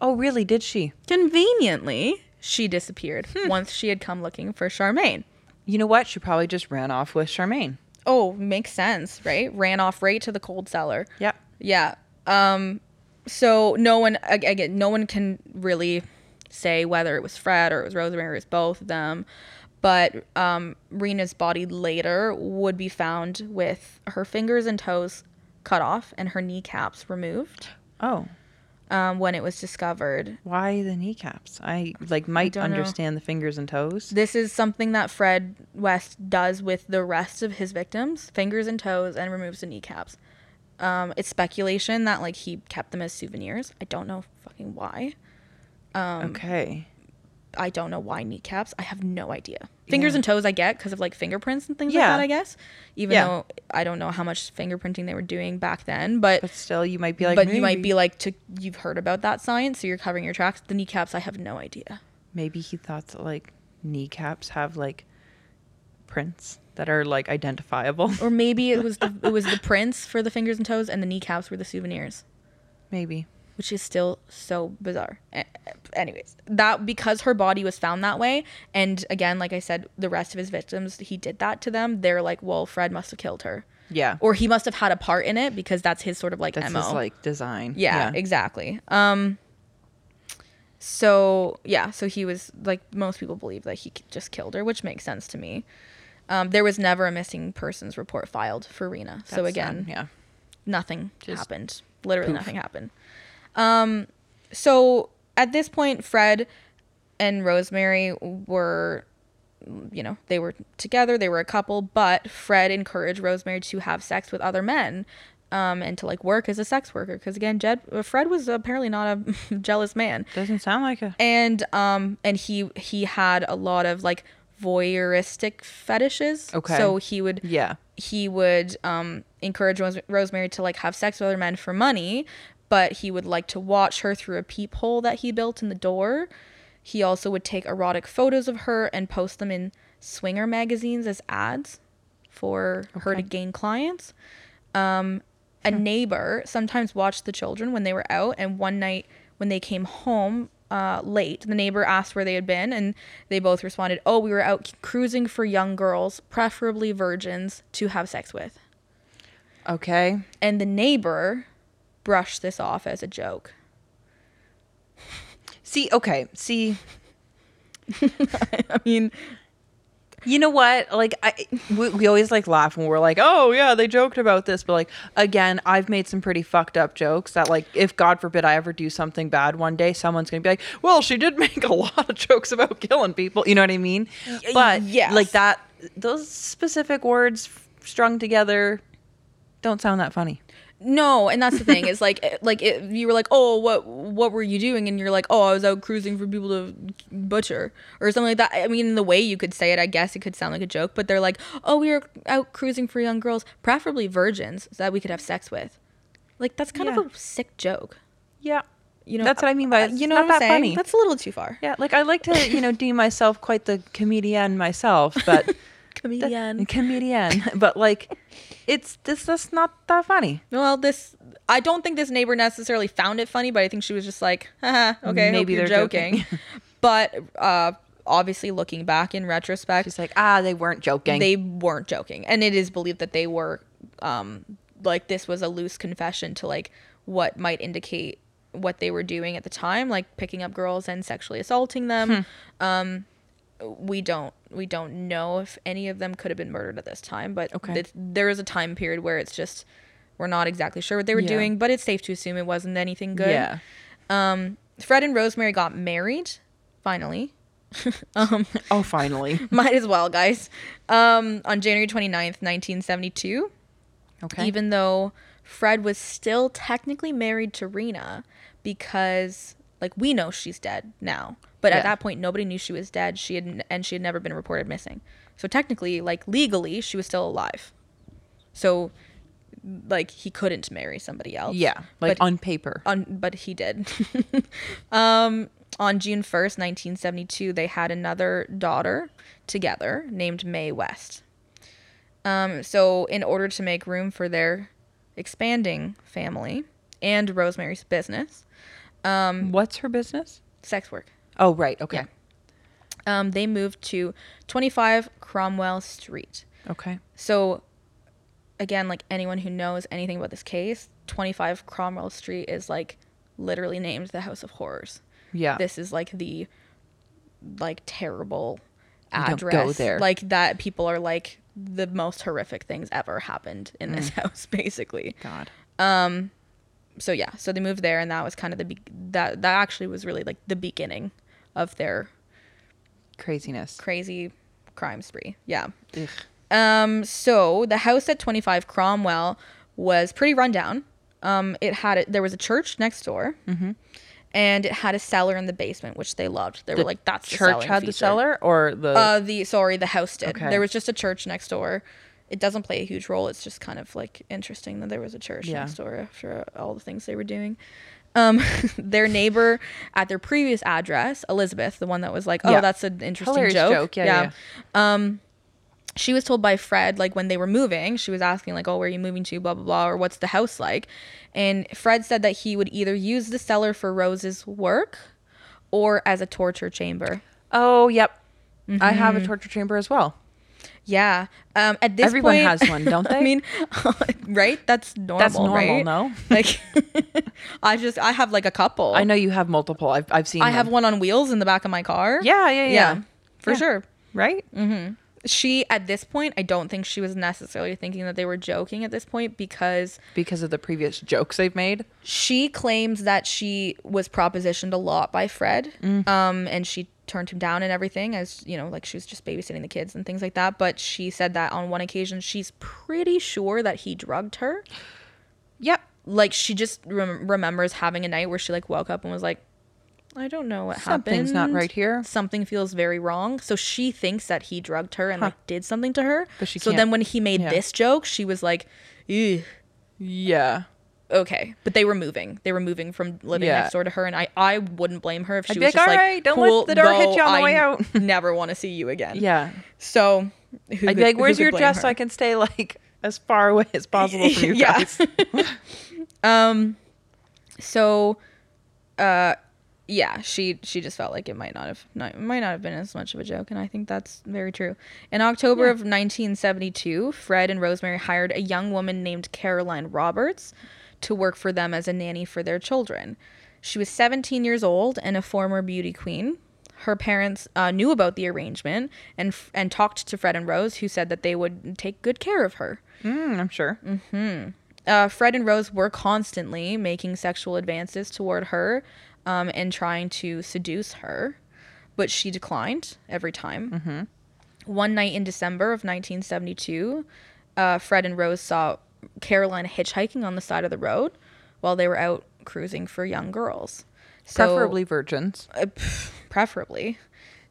Oh, really? Did she? Conveniently, she disappeared hmm. once she had come looking for Charmaine. You know what? She probably just ran off with Charmaine. Oh, makes sense, right? Ran off right to the cold cellar. Yeah. Yeah. Um, so no one, again, no one can really say whether it was Fred or it was Rosemary or it was both of them. But um, Rena's body later would be found with her fingers and toes cut off and her kneecaps removed. Oh. Um, when it was discovered. Why the kneecaps? I like might I understand know. the fingers and toes. This is something that Fred West does with the rest of his victims, fingers and toes, and removes the kneecaps. Um, it's speculation that like he kept them as souvenirs. I don't know fucking why. Um, okay. I don't know why kneecaps. I have no idea. Fingers yeah. and toes I get because of like fingerprints and things yeah. like that, I guess. Even yeah. though I don't know how much fingerprinting they were doing back then, but, but still you might be like, but maybe. you might be like, to, you've heard about that science, so you're covering your tracks. The kneecaps, I have no idea. Maybe he thought that like kneecaps have like prints that are like identifiable. Or maybe it was the, it was the prints for the fingers and toes, and the kneecaps were the souvenirs. Maybe. Which is still so bizarre. Anyways, that because her body was found that way, and again, like I said, the rest of his victims, he did that to them. They're like, well, Fred must have killed her. Yeah. Or he must have had a part in it, because that's his sort of like M O. That's his like design. Yeah, yeah, exactly. Um. So, yeah. So he was like, most people believe that he just killed her, which makes sense to me. Um, there was never a missing persons report filed for Rena. That's so again, sad. Yeah, nothing just happened. Literally poof. Nothing happened. Um, so at this point, Fred and Rosemary were, you know, they were together, they were a couple, but Fred encouraged Rosemary to have sex with other men, um, and to like work as a sex worker. Cause again, Jed, Fred was apparently not a jealous man. Doesn't sound like it. And, um, and he, he had a lot of like voyeuristic fetishes. Okay. So he would, yeah, he would, um, encourage Ros- Rosemary to like have sex with other men for money, but he would like to watch her through a peephole that he built in the door. He also would take erotic photos of her and post them in swinger magazines as ads for okay. her to gain clients. Um, a neighbor sometimes watched the children when they were out, and one night when they came home uh, late, the neighbor asked where they had been, and they both responded, oh, we were out cruising for young girls, preferably virgins, to have sex with. Okay. And the neighbor brushed this off as a joke. See, okay, see, I mean, you know what, like, I, we, we always, like, laugh when we're like, oh, yeah, they joked about this, but, like, again, I've made some pretty fucked up jokes that, like, if, God forbid, I ever do something bad one day, someone's gonna be like, well, she did make a lot of jokes about killing people, you know what I mean? But, yes. Like, that, those specific words strung together don't sound that funny. No, and that's the thing is like like it, you were like, oh, what what were you doing? And you're like, oh, I was out cruising for people to butcher or something like that. I mean, the way you could say it, I guess it could sound like a joke, but they're like, oh, we were out cruising for young girls, preferably virgins, so that we could have sex with. Like, that's kind yeah. of a sick joke. Yeah. You know, that's what I mean by uh, you know not what I'm that saying? Funny. That's a little too far. Yeah, like I like to, you know, deem myself quite the comedian myself, but comedian the, comedian but like it's this that's not that funny. Well, this I don't think this neighbor necessarily found it funny, but I think she was just like, haha, okay, maybe they're joking, joking. But uh obviously looking back in retrospect, she's like, ah, they weren't joking they weren't joking and it is believed that they were um like this was a loose confession to like what might indicate what they were doing at the time, like picking up girls and sexually assaulting them. hmm. um We don't we don't know if any of them could have been murdered at this time, but okay. th- there is a time period where it's just we're not exactly sure what they were yeah. doing, but it's safe to assume it wasn't anything good. Yeah. Um, Fred and Rosemary got married, finally. um, oh, finally. Might as well, guys. Um, on January twenty-ninth, nineteen seventy-two. Okay. Even though Fred was still technically married to Rena, because like we know she's dead now. But yeah. at that point, nobody knew she was dead. She had, and she had never been reported missing. So technically, like legally, she was still alive. So, like he couldn't marry somebody else. Yeah, like but, on paper. On, but he did. um, on June first, nineteen seventy-two, they had another daughter together named Mae West. Um, so in order to make room for their expanding family and Rosemary's business, um, what's her business? Sex work. Oh, right. Okay. Yeah. Um, they moved to twenty-five Cromwell Street. Okay. So, again, like anyone who knows anything about this case, twenty-five Cromwell Street is like literally named the House of Horrors. Yeah. This is like the like terrible address. You don't go there. Like that people are like the most horrific things ever happened in mm. this house, basically. God. Um. So yeah. So they moved there, and that was kind of the be- that that actually was really like the beginning of their craziness crazy crime spree. Yeah. Ugh. um so the house at twenty-five Cromwell was pretty rundown. um it had a, there was a church next door, mm-hmm. and it had a cellar in the basement, which they loved. They the were like, that's church the had feature. The cellar or the uh the sorry the house did. Okay. There was just a church next door. It doesn't play a huge role. It's just kind of like interesting that there was a church yeah. next door after all the things they were doing. Um, their neighbor at their previous address, Elizabeth, the one that was like, oh, yeah. that's an interesting joke. joke. Yeah, yeah. yeah. Um, she was told by Fred, like, when they were moving, she was asking, like, oh, where are you moving to, blah, blah, blah, or what's the house like? And Fred said that he would either use the cellar for Rose's work or as a torture chamber. Oh, yep. Mm-hmm. I have a torture chamber as well. Yeah. Um, at this Everyone point... Everyone has one, don't they? I mean, right? That's normal, That's normal, right? No? Like, I just... I have, like, a couple. I know you have multiple. I've, I've seen I them. have one on wheels in the back of my car. Yeah, yeah, yeah. Yeah, for yeah. sure. Right? Mm-hmm. She, at this point, I don't think she was necessarily thinking that they were joking at this point because... Because of the previous jokes they've made? She claims that she was propositioned a lot by Fred. Mm. Um, and she turned him down and everything, as, you know, like, she was just babysitting the kids and things like that. But she said that on one occasion, she's pretty sure that he drugged her. Yep. Like, she just rem- remembers having a night where she, like, woke up and was like, I don't know what happened. Something's not right here. Something feels very wrong. So she thinks that he drugged her and huh. like did something to her. But she so can't. Then when he made yeah. this joke, she was like, ew. Yeah. Okay. But they were moving. They were moving from living yeah. next door to her. And I, I wouldn't blame her if she I'd was like, just all like, all right, don't cool, let the door no, hit you on the I way out. never want to see you again. Yeah. So who I'd could, be like, where's your dress her? So I can stay like as far away as possible from you guys? um, so, uh, yeah, she she just felt like it might not have not, might not have been as much of a joke, and I think that's very true. In October yeah. of nineteen seventy-two, Fred and Rosemary hired a young woman named Caroline Roberts to work for them as a nanny for their children. She was seventeen years old and a former beauty queen. Her parents uh, knew about the arrangement and and talked to Fred and Rose, who said that they would take good care of her. Mm, I'm sure. Mm-hmm. Uh, Fred and Rose were constantly making sexual advances toward her. Um, and trying to seduce her, but she declined every time. Mm-hmm. One night in December of nineteen seventy-two, uh, Fred and Rose saw Caroline hitchhiking on the side of the road while they were out cruising for young girls. So, preferably virgins. Uh, pff, preferably.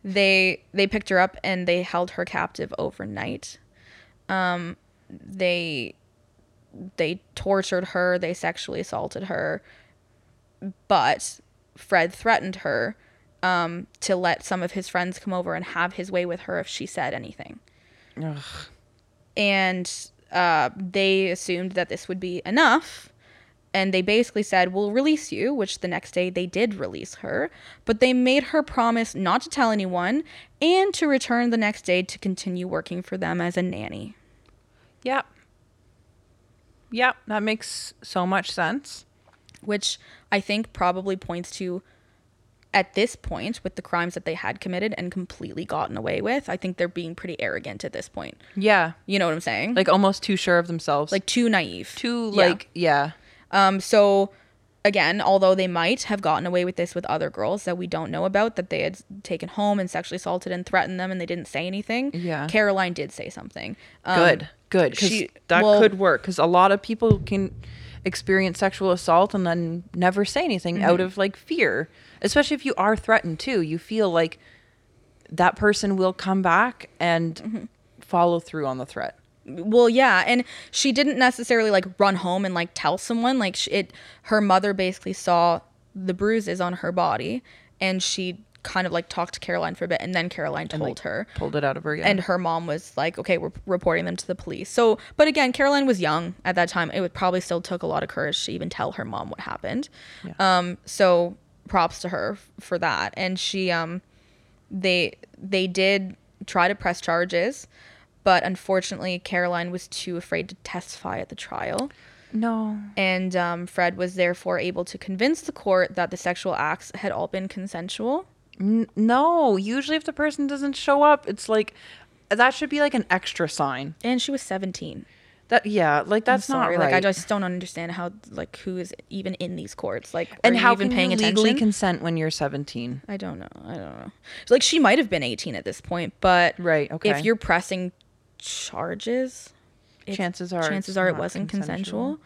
They, they picked her up and they held her captive overnight. Um, they, they tortured her. They sexually assaulted her. But... Fred threatened her um, to let some of his friends come over and have his way with her if she said anything. Ugh. And uh, they assumed that this would be enough. And they basically said, we'll release you, which the next day they did release her. But they made her promise not to tell anyone and to return the next day to continue working for them as a nanny. Yep. Yep, that makes so much sense. Which I think probably points to, at this point, with the crimes that they had committed and completely gotten away with, I think they're being pretty arrogant at this point. Yeah. You know what I'm saying? Like, almost too sure of themselves. Like, too naive. Too, like, yeah. yeah. Um. So, again, although they might have gotten away with this with other girls that we don't know about, that they had taken home and sexually assaulted and threatened them and they didn't say anything, yeah. Caroline did say something. Um, good, good. Because that well, could work. Because a lot of people can... experience sexual assault and then never say anything mm-hmm. out of like fear, especially if you are threatened too. You feel like that person will come back and mm-hmm. follow through on the threat. Well, yeah. And she didn't necessarily like run home and like tell someone. Like she, it her mother basically saw the bruises on her body and she kind of like talked to Caroline for a bit, and then Caroline told and, like, her pulled it out of her yeah. and her mom was like, okay, we're reporting them to the police. So, but again, Caroline was young at that time. It would probably still took a lot of courage to even tell her mom what happened. Yeah. Um so props to her for that. And she um they they did try to press charges, but unfortunately Caroline was too afraid to testify at the trial. No. And um Fred was therefore able to convince the court that the sexual acts had all been consensual. No, usually if the person doesn't show up, it's like that should be like an extra sign. And she was seventeen. That yeah, like that's not right. Like I just don't understand how like who is even in these courts. Like and how can you legally consent when you're seventeen? I don't know. I don't know. So, like she might have been eighteen at this point, but right. Okay. If you're pressing charges, chances are chances are it wasn't consensual.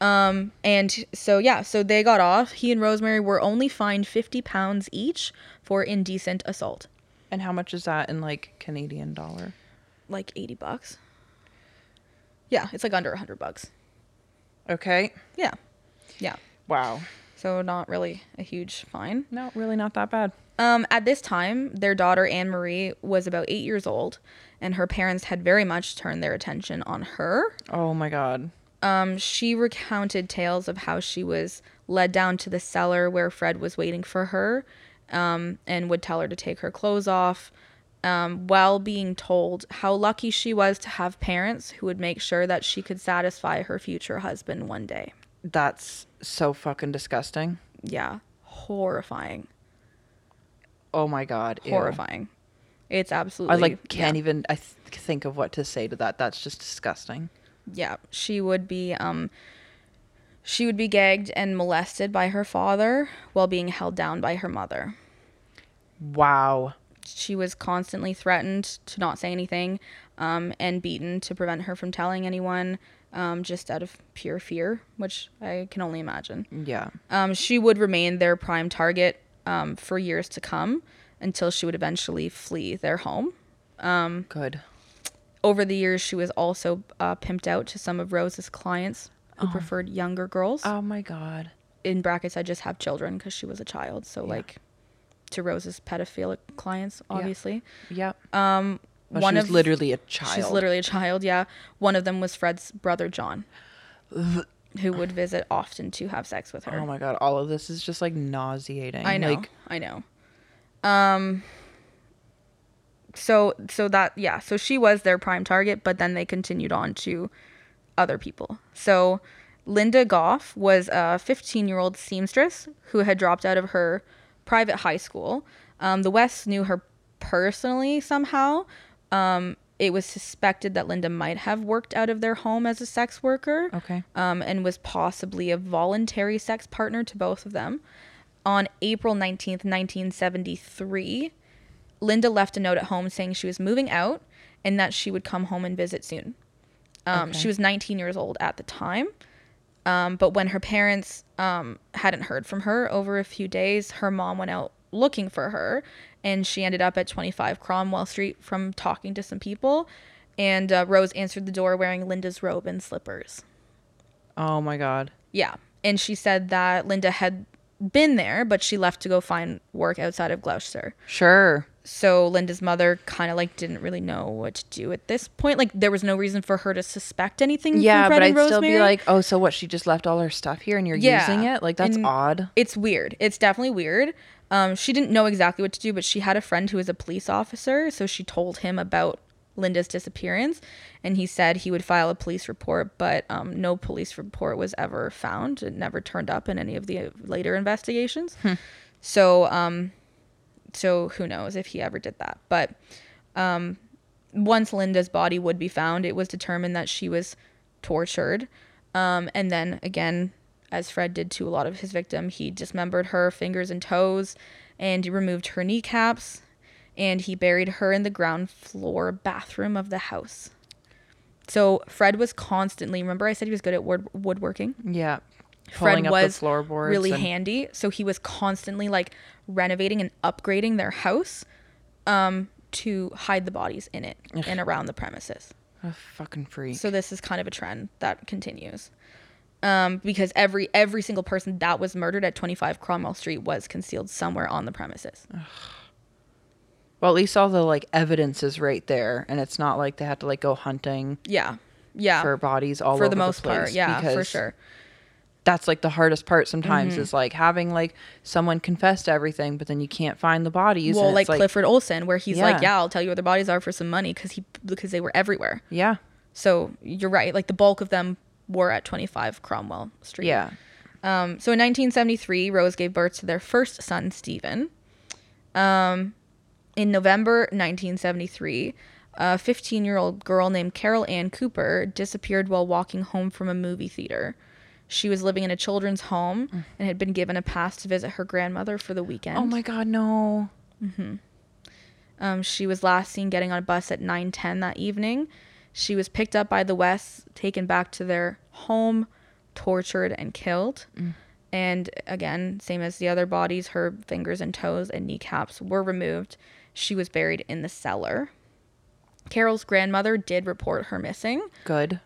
Um, and so, yeah, so they got off. He and Rosemary were only fined fifty pounds each for indecent assault. And how much is that in like Canadian dollar? Like eighty bucks. Yeah. It's like under a hundred bucks. Okay. Yeah. Yeah. Wow. So not really a huge fine. No, really not that bad. Um, at this time, their daughter Anne Marie was about eight years old, and her parents had very much turned their attention on her. Oh my God. Um, she recounted tales of how she was led down to the cellar where Fred was waiting for her, um, and would tell her to take her clothes off, um, while being told how lucky she was to have parents who would make sure that she could satisfy her future husband one day. That's so fucking disgusting. Yeah. Horrifying. Oh my God. Horrifying. Ew. It's absolutely. I like can't yeah. even I th- think of what to say to that. That's just disgusting. Yeah. She would be um she would be gagged and molested by her father while being held down by her mother. Wow. She was constantly threatened to not say anything, um, and beaten to prevent her from telling anyone. Um, just out of pure fear, which I can only imagine. Yeah. Um, she would remain their prime target um, for years to come until she would eventually flee their home. Um, Good. Over the years, she was also uh, pimped out to some of Rose's clients who oh. preferred younger girls. Oh, my God. In brackets, I just have children because she was a child. So, yeah. like, to Rose's pedophilic clients, obviously. Yeah. yeah. Um. Well, one she's of, literally a child. She's literally a child, yeah. One of them was Fred's brother, John, who would visit often to have sex with her. Oh, my God. All of this is just, like, nauseating. I know. Like, I know. Um. So, so that, yeah. So she was their prime target, but then they continued on to other people. So Linda Goff was a fifteen-year-old seamstress who had dropped out of her private high school. Um, the Wests knew her personally somehow. Um, it was suspected that Linda might have worked out of their home as a sex worker, okay, um, and was possibly a voluntary sex partner to both of them. On April nineteenth, nineteen seventy-three, Linda left a note at home saying she was moving out and that she would come home and visit soon. Um, okay. She was nineteen years old at the time, um, but when her parents um, hadn't heard from her over a few days, her mom went out looking for her, and she ended up at twenty-five Cromwell Street from talking to some people, and uh, Rose answered the door wearing Linda's robe and slippers. Oh my God. Yeah, and she said that Linda had been there, but she left to go find work outside of Gloucester. Sure. So Linda's mother kind of like didn't really know what to do at this point. Like there was no reason for her to suspect anything. Yeah, from Fred but and I'd Rosemary. Still be like, oh, so what? She just left all her stuff here, and you're yeah. using it? Like that's and odd. It's weird. It's definitely weird. Um, she didn't know exactly what to do, but she had a friend who was a police officer, so she told him about Linda's disappearance, and he said he would file a police report, but um, no police report was ever found. It never turned up in any of the later investigations. Hmm. So, um, so who knows if he ever did that. But um, once Linda's body would be found, it was determined that she was tortured, um, and then again, as Fred did to a lot of his victims, he dismembered her fingers and toes, and he removed her kneecaps, and he buried her in the ground floor bathroom of the house. So Fred was constantly, remember I said he was good at wood- woodworking? Yeah. Fred was really and- handy. So he was constantly like renovating and upgrading their house um, to hide the bodies in it Ugh. and around the premises. A fucking freak. So this is kind of a trend that continues. Um, because every every single person that was murdered at twenty-five Cromwell Street was concealed somewhere on the premises. Ugh. Well, at least all the like evidence is right there, and it's not like they had to like go hunting. Yeah, yeah. For bodies all over the place. For the most part, yeah, for sure. That's like the hardest part sometimes, mm-hmm. is like having like someone confess to everything, but then you can't find the bodies. Well, and it's like, like Clifford Olson, where he's yeah. like, "Yeah, I'll tell you where the bodies are for some money," because he because they were everywhere. Yeah. So you're right. Like the bulk of them were at twenty-five Cromwell Street. Yeah. Um, so in nineteen seventy-three, Rose gave birth to their first son, Stephen. Um, in November nineteen seventy-three, a fifteen-year-old girl named Carol Ann Cooper disappeared while walking home from a movie theater. She was living in a children's home mm. and had been given a pass to visit her grandmother for the weekend. Oh, my God, no. Mm-hmm. Um, she was last seen getting on a bus at nine ten that evening. She was picked up by the Wests, taken back to their home, tortured and killed. Mm. And again, same as the other bodies, her fingers and toes and kneecaps were removed. She was buried in the cellar. Carol's grandmother did report her missing. Good.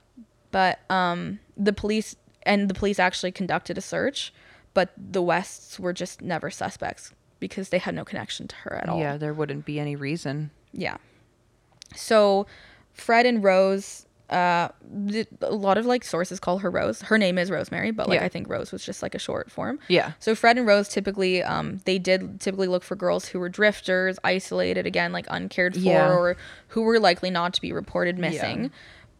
But um, the police and the police actually conducted a search, but the Wests were just never suspects because they had no connection to her at all. Yeah, there wouldn't be any reason. Yeah. So Fred and Rose, uh, th- a lot of like sources call her Rose. Her name is Rosemary, but like yeah. I think Rose was just like a short form. Yeah. So Fred and Rose typically, um, they did typically look for girls who were drifters, isolated, again, like uncared for, yeah. or who were likely not to be reported missing. Yeah.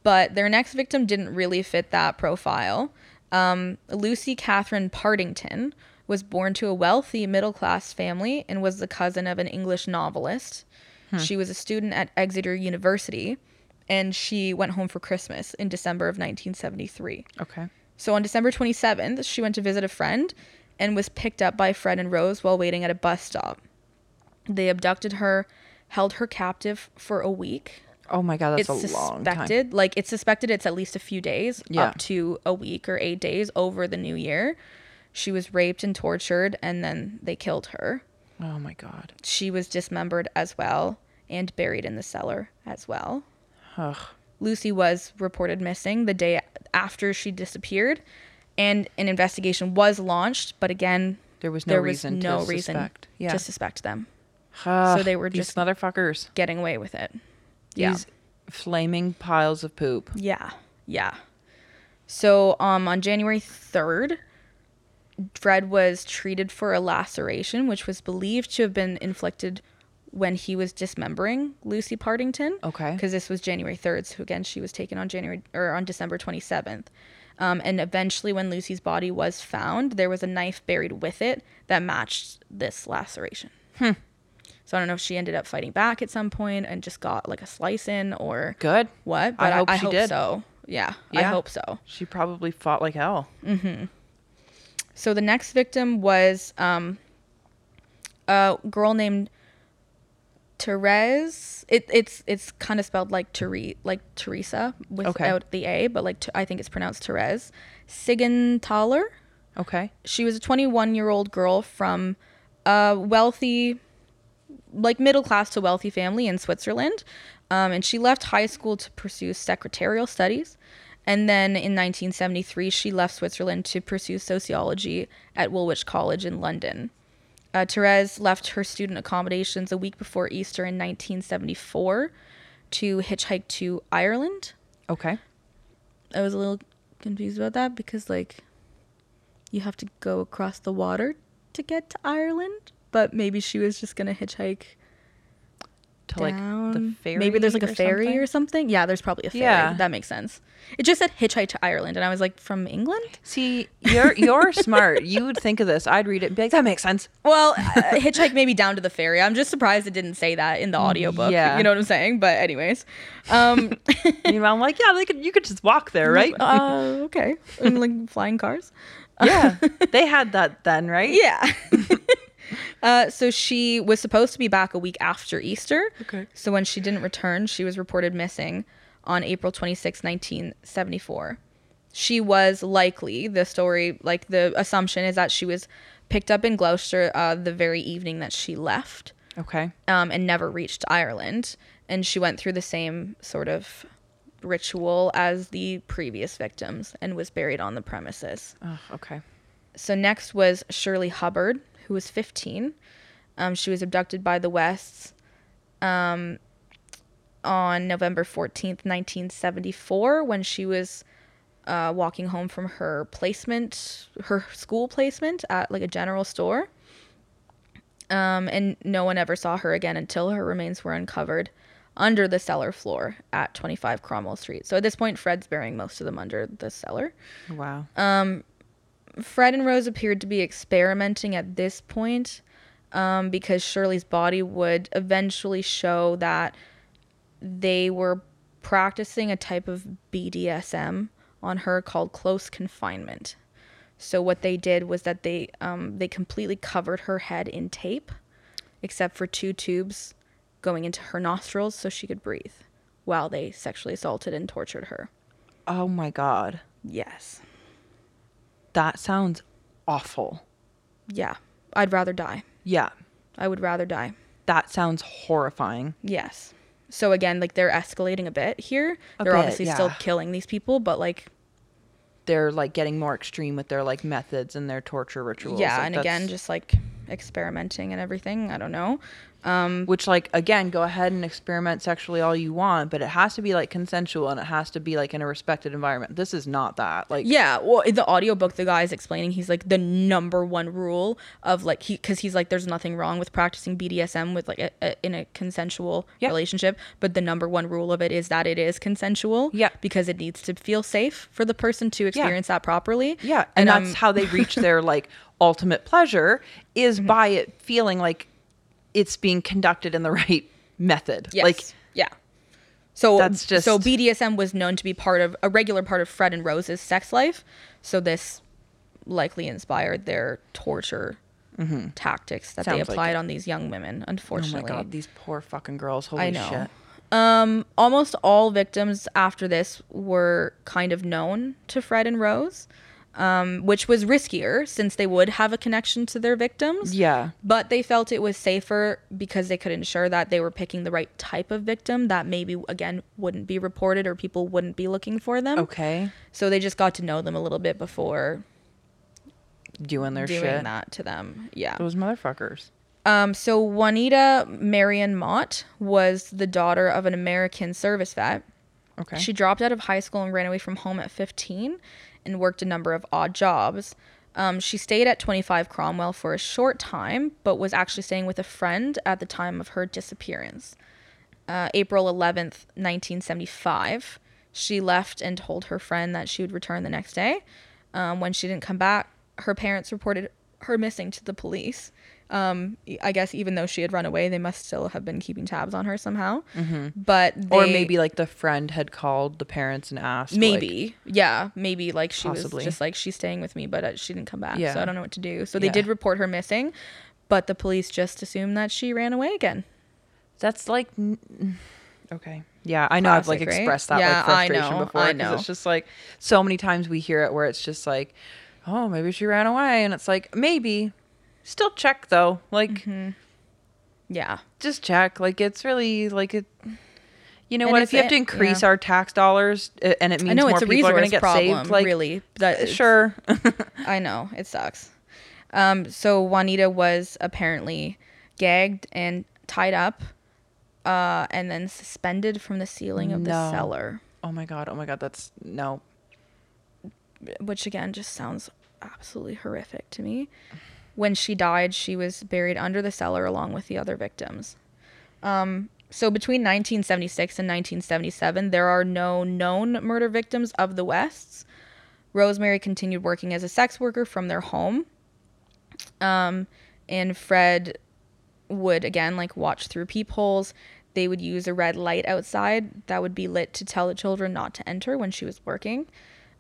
But their next victim didn't really fit that profile. Um, Lucy Catherine Partington was born to a wealthy middle-class family and was the cousin of an English novelist. Hmm. She was a student at Exeter University, and she went home for Christmas in December of nineteen seventy-three. Okay. So on December twenty-seventh, she went to visit a friend and was picked up by Fred and Rose while waiting at a bus stop. They abducted her, held her captive for a week. Oh my God, that's it's a long time. Like, it's suspected it's at least a few days, yeah. up to a week or eight days over the new year. She was raped and tortured, and then they killed her. Oh my God. She was dismembered as well and buried in the cellar as well. Ugh. Lucy was reported missing the day after she disappeared, and an investigation was launched, but again, there was no there reason, was no to, reason suspect. Yeah. to suspect them. Ugh, so they were just motherfuckers getting away with it. Yeah. These flaming piles of poop. Yeah. Yeah. So um, on January third, Fred was treated for a laceration, which was believed to have been inflicted when he was dismembering Lucy Partington. Okay. Because this was January third. So again, she was taken on January or on December twenty-seventh. Um, and eventually when Lucy's body was found, there was a knife buried with it that matched this laceration. Hmm. So I don't know if she ended up fighting back at some point and just got like a slice in or good what. But I hope I, I she hope did. So yeah, yeah, I hope so. She probably fought like hell. Mm-hmm. So the next victim was um, a girl named Therese. It, it's it's kind of spelled like Therese, like Teresa without okay. the A, but like t- I think it's pronounced Therese Sigintaler. Okay. She was a twenty-one-year-old girl from a wealthy. like middle-class to wealthy family in Switzerland. Um, and she left high school to pursue secretarial studies. And then in nineteen seventy-three, she left Switzerland to pursue sociology at Woolwich College in London. Uh, Therese left her student accommodations a week before Easter in nineteen seventy-four to hitchhike to Ireland. Okay. I was a little confused about that because, like, you have to go across the water to get to Ireland. But maybe she was just going to hitchhike to down. Like the ferry. Maybe there's like a or ferry something? or something. Yeah, there's probably a ferry. Yeah. That makes sense. It just said hitchhike to Ireland. And I was like, from England? See, you're you're smart. You would think of this. I'd read it and be like, that makes sense. Well, uh, hitchhike maybe down to the ferry. I'm just surprised it didn't say that in the audiobook. Yeah. You know what I'm saying? But anyways. Um, you know, I'm like, yeah, they could, you could just walk there, right? Uh, okay. And like flying cars. Yeah. They had that then, right? Yeah. Uh, so she was supposed to be back a week after Easter. Okay. So when she didn't return, she was reported missing on April twenty-sixth, nineteen seventy-four. She was likely, the story, like the assumption is that she was picked up in Gloucester uh, the very evening that she left. Okay. Um, and never reached Ireland. And she went through the same sort of ritual as the previous victims and was buried on the premises. Oh, okay. So next was Shirley Hubbard, who was fifteen. Um, she was abducted by the Wests um, on November fourteenth, nineteen seventy-four, when she was uh, walking home from her placement, her school placement at like a general store. Um, and no one ever saw her again until her remains were uncovered under the cellar floor at twenty-five Cromwell Street. So at this point, Fred's burying most of them under the cellar. Wow. Um, Fred and Rose appeared to be experimenting at this point um, because Shirley's body would eventually show that they were practicing a type of B D S M on her called close confinement. So what they did was that they um, they completely covered her head in tape, except for two tubes going into her nostrils so she could breathe, while they sexually assaulted and tortured her. Oh my God. Yes. That sounds awful. Yeah. I'd rather die. Yeah. I would rather die. That sounds horrifying. Yes. So again, like they're escalating a bit here. A they're bit, obviously yeah. still killing these people, but like they're like getting more extreme with their like methods and their torture rituals. Yeah, like, and again, just like experimenting and everything. I don't know. Um, Which, like, again, go ahead and experiment sexually all you want, but it has to be like consensual and it has to be like in a respected environment. This is not that. Like, yeah. Well, in the audiobook, the guy is explaining, he's like, the number one rule of like, he, because he's like, there's nothing wrong with practicing B D S M with like a, a, in a consensual yeah. relationship, but the number one rule of it is that it is consensual. Yeah. Because it needs to feel safe for the person to experience yeah. that properly. Yeah. And, and that's um, how they reach their like ultimate pleasure is mm-hmm. by it feeling like it's being conducted in the right method. Yes. Like, yeah. So that's just, so B D S M was known to be part of a regular part of Fred and Rose's sex life. So this likely inspired their torture mm-hmm. tactics that Sounds they applied like on these young women, unfortunately. Oh my God, these poor fucking girls. Holy I know. shit. Um, almost all victims after this were kind of known to Fred and Rose. Um, which was riskier since they would have a connection to their victims. Yeah. But they felt it was safer because they could ensure that they were picking the right type of victim that maybe, again, wouldn't be reported or people wouldn't be looking for them. Okay. So they just got to know them a little bit before doing their doing shit. Doing that to them. Yeah. Those motherfuckers. Um, so Juanita Marion Mott was the daughter of an American service vet. Okay. She dropped out of high school and ran away from home at fifteen and worked a number of odd jobs. Um, she stayed at twenty-five Cromwell for a short time, but was actually staying with a friend at the time of her disappearance. Uh, April eleventh, nineteen seventy-five, she left and told her friend that she would return the next day. Um, when she didn't come back, her parents reported her missing to the police. Um, I guess even though she had run away, they must still have been keeping tabs on her somehow. Mm-hmm. But they, or maybe like the friend had called the parents and asked. Maybe, like, yeah, maybe like she possibly. was just like, she's staying with me, but she didn't come back, yeah. so I don't know what to do. So they yeah. did report her missing, but the police just assumed that she ran away again. That's like, okay, yeah, I know Classic, I've like right? expressed that yeah, like frustration I know, before. I know. It's just like so many times we hear it where it's just like, oh, maybe she ran away, and it's like maybe. Still check though, like mm-hmm. yeah, just check, like it's really like it, you know, and what if you have to increase yeah. our tax dollars and it means I know, more it's a people are gonna get problem, saved, like really that sure I know it sucks. Um so Juanita was apparently gagged and tied up uh and then suspended from the ceiling of no. the cellar. Oh my God, oh my God, that's no, which again just sounds absolutely horrific to me. When she died, she was buried under the cellar along with the other victims. Um, so between nineteen seventy-six and nineteen seventy-seven, there are no known murder victims of the Wests. Rosemary continued working as a sex worker from their home. Um, and Fred would, again, like watch through peepholes. They would use a red light outside that would be lit to tell the children not to enter when she was working.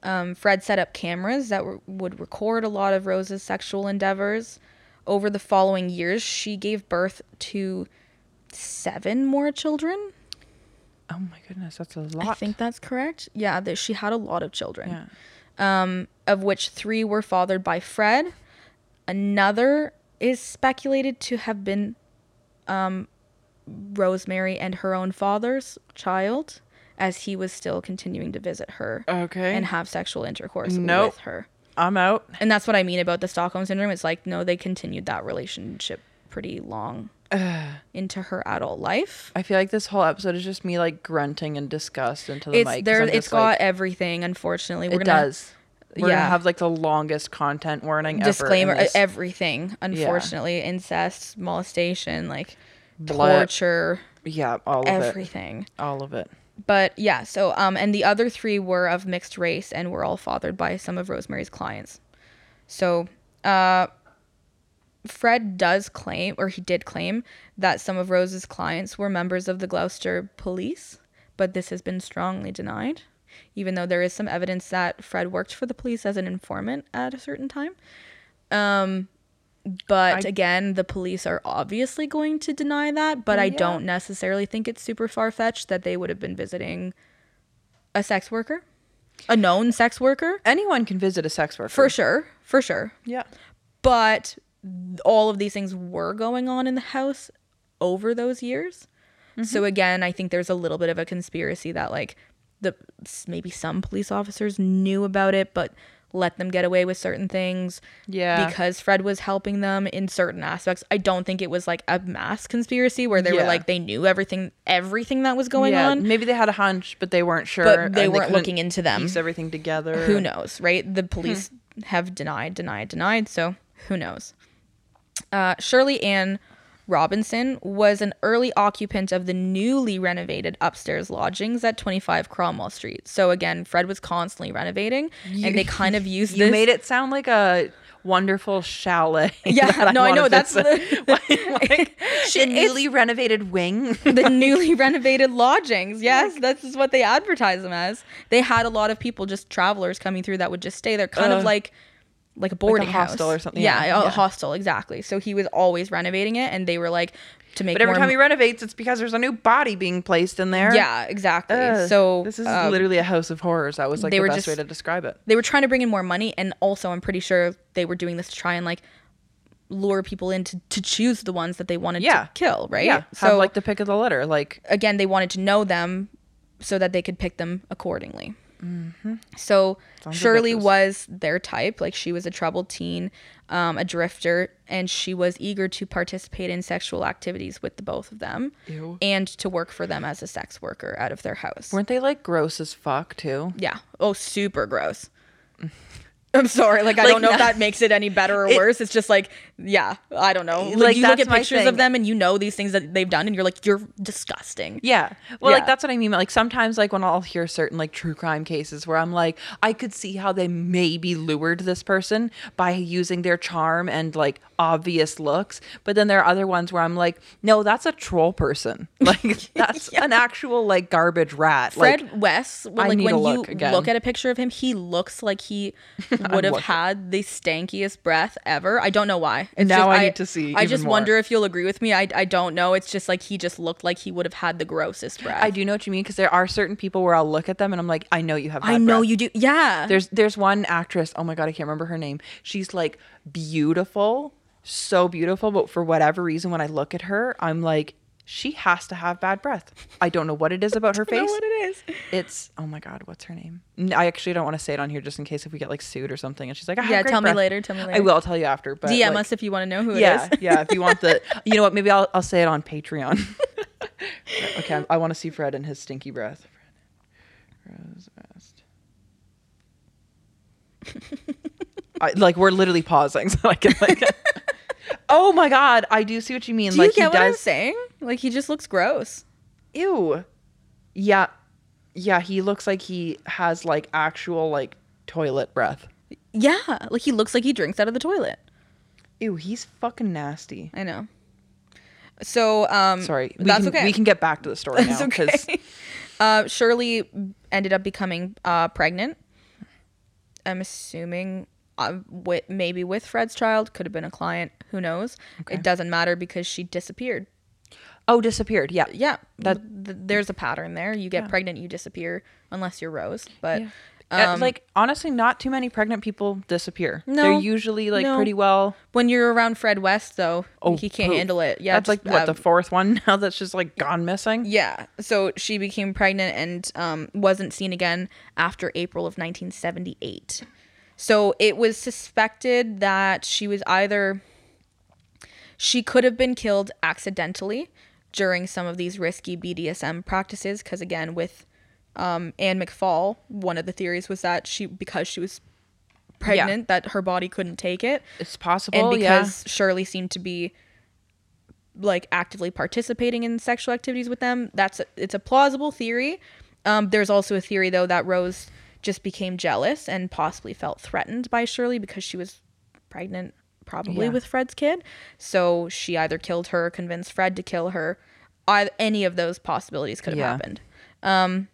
Um, Fred set up cameras that were, would record a lot of Rose's sexual endeavors. Over the following years, she gave birth to seven more children. Oh my goodness, that's a lot. I think that's correct. Yeah, that she had a lot of children, yeah. um, of which three were fathered by Fred. Another is speculated to have been um, Rosemary and her own father's child, as he was still continuing to visit her okay. and have sexual intercourse nope. with her. I'm out. And that's what I mean about the Stockholm Syndrome. It's like, no, they continued that relationship pretty long uh, into her adult life. I feel like this whole episode is just me like grunting in disgust into the it's, mic. There, it's got like, everything, unfortunately. We're it gonna, does. We're yeah. going to have like the longest content warning Disclaimer, ever. Disclaimer, everything, unfortunately. Yeah. Incest, molestation, like Blood. torture. Yeah, all of everything. it. Everything. All of it. But yeah, so, um, and the other three were of mixed race and were all fathered by some of Rosemary's clients. So, uh, Fred does claim, or he did claim, that some of Rose's clients were members of the Gloucester police, but this has been strongly denied, even though there is some evidence that Fred worked for the police as an informant at a certain time. Um... But I, again, the police are obviously going to deny that, but well, I yeah. don't necessarily think it's super far-fetched that they would have been visiting a sex worker, a known sex worker. Anyone can visit a sex worker. For sure, for sure. Yeah. But all of these things were going on in the house over those years. Mm-hmm. So again, I think there's a little bit of a conspiracy that like the maybe some police officers knew about it but let them get away with certain things, yeah, because Fred was helping them in certain aspects. I don't think it was like a mass conspiracy where they yeah. were like they knew everything everything that was going yeah. on. Maybe they had a hunch but they weren't sure, but they weren't they looking into them piece everything together. Who knows, right? The police hmm. have denied denied denied, so who knows. uh Shirley Anne Robinson was an early occupant of the newly renovated upstairs lodgings at twenty-five Cromwell Street. So again, Fred was constantly renovating, you, and they kind of used you this. You made it sound like a wonderful chalet. Yeah, no, I, I know that's the, like, like, the newly renovated wing, the newly renovated lodgings. Yes, like, that's just what they advertise them as. They had a lot of people, just travelers coming through that would just stay there, kind uh, of like. Like a boarding like a house. Hostel or something. Yeah, yeah, a hostel, exactly. So he was always renovating it, and they were like, to make But every more time he renovates, it's because there's a new body being placed in there. Yeah, exactly. Uh, so this is um, literally a house of horrors. That was like the best just, way to describe it. They were trying to bring in more money, and also I'm pretty sure they were doing this to try and like lure people in to, to choose the ones that they wanted yeah. to kill, right? Yeah, so have like the pick of the litter. Like again, they wanted to know them so that they could pick them accordingly. Mm-hmm. So Sounds Shirley was their type. Like she was a troubled teen, um, a drifter, and she was eager to participate in sexual activities with the both of them. Ew. And to work for them as a sex worker out of their house. Weren't they like gross as fuck too? Yeah. Oh, super gross. I'm sorry. Like I like, don't know no, if that makes it any better or it, worse. It's just like, yeah, I don't know. Like, like you look at pictures thing. of them and you know these things that they've done and you're like, you're disgusting. Yeah. Well, yeah. like that's what I mean. Like sometimes like when I'll hear certain like true crime cases where I'm like, I could see how they maybe lured this person by using their charm and like obvious looks. But then there are other ones where I'm like, no, that's a troll person. Like that's yeah. an actual like garbage rat. Fred like, West, when, like, when you look, look at a picture of him, he looks like he... would have had the stankiest breath ever. I don't know why. It's now just, I, I need to see. I just more. wonder if you'll agree with me. I I don't know. It's just like he just looked like he would have had the grossest breath. I do know what you mean, because there are certain people where I'll look at them and I'm like, I know you have. Bad I know breath. You do. Yeah. There's there's one actress. Oh my god, I can't remember her name. She's like beautiful, so beautiful, but for whatever reason, when I look at her, I'm like, she has to have bad breath. I don't know what it is about her face. I don't know what it is. It's, oh my God, what's her name? I actually don't want to say it on here just in case if we get like sued or something. And she's like, I have yeah, tell breath. me later. Tell me later. I will. I'll tell you after. But D M like, us if you want to know who it yeah, is. Yeah, if you want the, you know what? Maybe I'll I'll say it on Patreon. Okay, I'm, I want to see Fred and his stinky breath. Rose West. Like we're literally pausing so I can like. Oh my god, I do see what you mean. Do like you get he what does... I'm saying? Like he just looks gross. Ew. Yeah. Yeah, he looks like he has like actual like toilet breath. Yeah, like he looks like he drinks out of the toilet. Ew, he's fucking nasty. I know. So, um Sorry. We that's can, okay. We can get back to the story now because okay. uh Shirley ended up becoming uh pregnant. I'm assuming Uh, with, maybe with Fred's child, could have been a client, who knows. Okay. It doesn't matter because she disappeared. Oh, disappeared. Yeah. Yeah. That, th- there's a pattern there. You get yeah. pregnant, you disappear, unless you're Rose. But yeah. um, like, honestly, not too many pregnant people disappear. No. They're usually like no. pretty well. When you're around Fred West, though, oh, he can't poop. handle it. Yeah. That's just, like, what, uh, the fourth one now that's just like gone missing? Yeah. So she became pregnant and um, wasn't seen again after April of nineteen seventy-eight. So it was suspected that she was either, she could have been killed accidentally during some of these risky B D S M practices. Because again, with um, Anne McFall, one of the theories was that she, because she was pregnant, yeah. that her body couldn't take it. It's possible, and because yeah. Shirley seemed to be like actively participating in sexual activities with them, that's a, it's a plausible theory. Um, there's also a theory though that Rose just became jealous and possibly felt threatened by Shirley because she was pregnant, probably yeah. with Fred's kid. So she either killed her, convinced Fred to kill her. I, any of those possibilities could have yeah. happened. Um,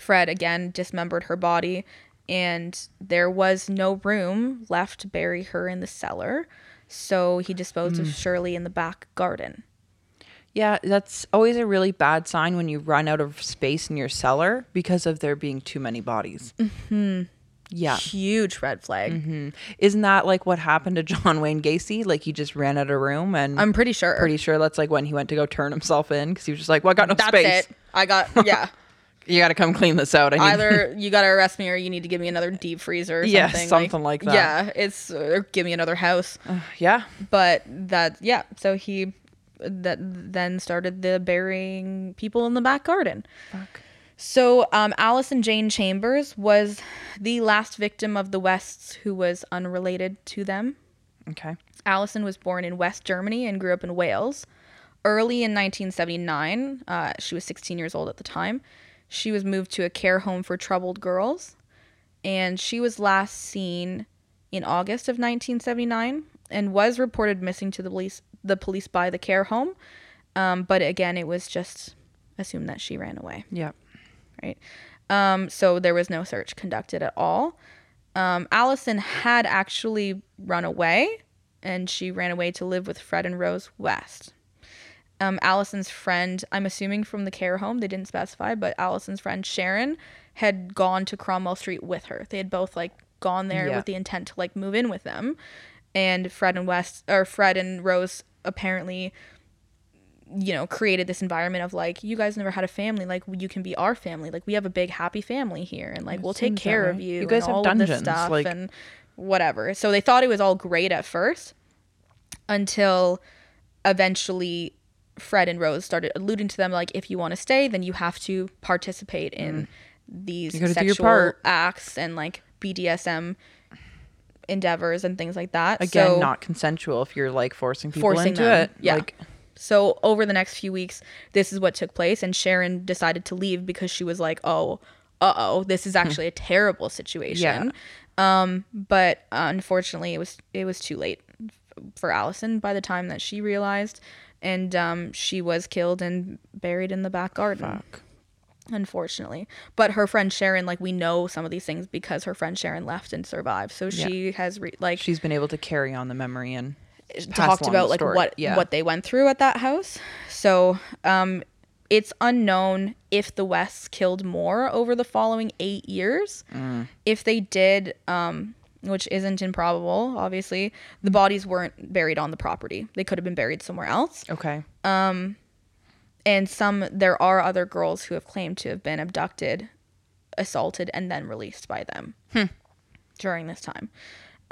Fred, again, dismembered her body, and there was no room left to bury her in the cellar. So he disposed mm. of Shirley in the back garden. Yeah, that's always a really bad sign when you run out of space in your cellar because of there being too many bodies. Mm-hmm. Yeah. Huge red flag. Mm-hmm. Isn't that like what happened to John Wayne Gacy? Like he just ran out of room and... I'm pretty sure. Pretty sure that's like when he went to go turn himself in because he was just like, well, I got no that's space. That's it. I got... Yeah. you got to come clean this out. I need Either you got to arrest me, or you need to give me another deep freezer or something. Yeah, something like, like that. Yeah, it's or give me another house. Uh, yeah. But that, yeah, so he that then started the burying people in the back garden. Fuck. So um, Allison Jane Chambers was the last victim of the Wests who was unrelated to them. Okay. Allison was born in West Germany and grew up in Wales. Early in nineteen seventy-nine, uh, she was sixteen years old at the time. She was moved to a care home for troubled girls, and she was last seen in August of nineteen seventy-nine and was reported missing to the police, the police by the care home. Um, but again, it was just assumed that she ran away. Yeah. Right. Um, so there was no search conducted at all. Um, Allison had actually run away, and she ran away to live with Fred and Rose West. Um, Allison's friend, I'm assuming from the care home, they didn't specify, but Allison's friend Sharon had gone to Cromwell Street with her. They had both like gone there yeah. with the intent to like move in with them. And Fred and West or Fred and Rose apparently, you know, created this environment of like, you guys never had a family, like you can be our family, like we have a big happy family here, and like it we'll take care right. of you. You guys and have all dungeons, of this stuff like... and whatever. So they thought it was all great at first, until eventually Fred and Rose started alluding to them like, if you want to stay, then you have to participate in mm. these sexual acts and like B D S M endeavors and things like that. Again, so, not consensual if you're like forcing people forcing into them. It. Yeah. Like, so over the next few weeks, this is what took place, and Sharon decided to leave because she was like, oh, uh-oh, this is actually a terrible situation. Yeah. Um, but unfortunately, it was it was too late for Allison by the time that she realized. And um, she was killed and buried in the back garden. Fuck. Unfortunately. But her friend Sharon, like, we know some of these things because her friend Sharon left and survived. So she yeah. has, re- like... She's been able to carry on the memory and talked about, like, what, yeah. what they went through at that house. So um, it's unknown if the Wests killed more over the following eight years. Mm. If they did... Um, which isn't improbable, obviously, the bodies weren't buried on the property. They could have been buried somewhere else. Okay. Um, and some, there are other girls who have claimed to have been abducted, assaulted, and then released by them hmm. during this time.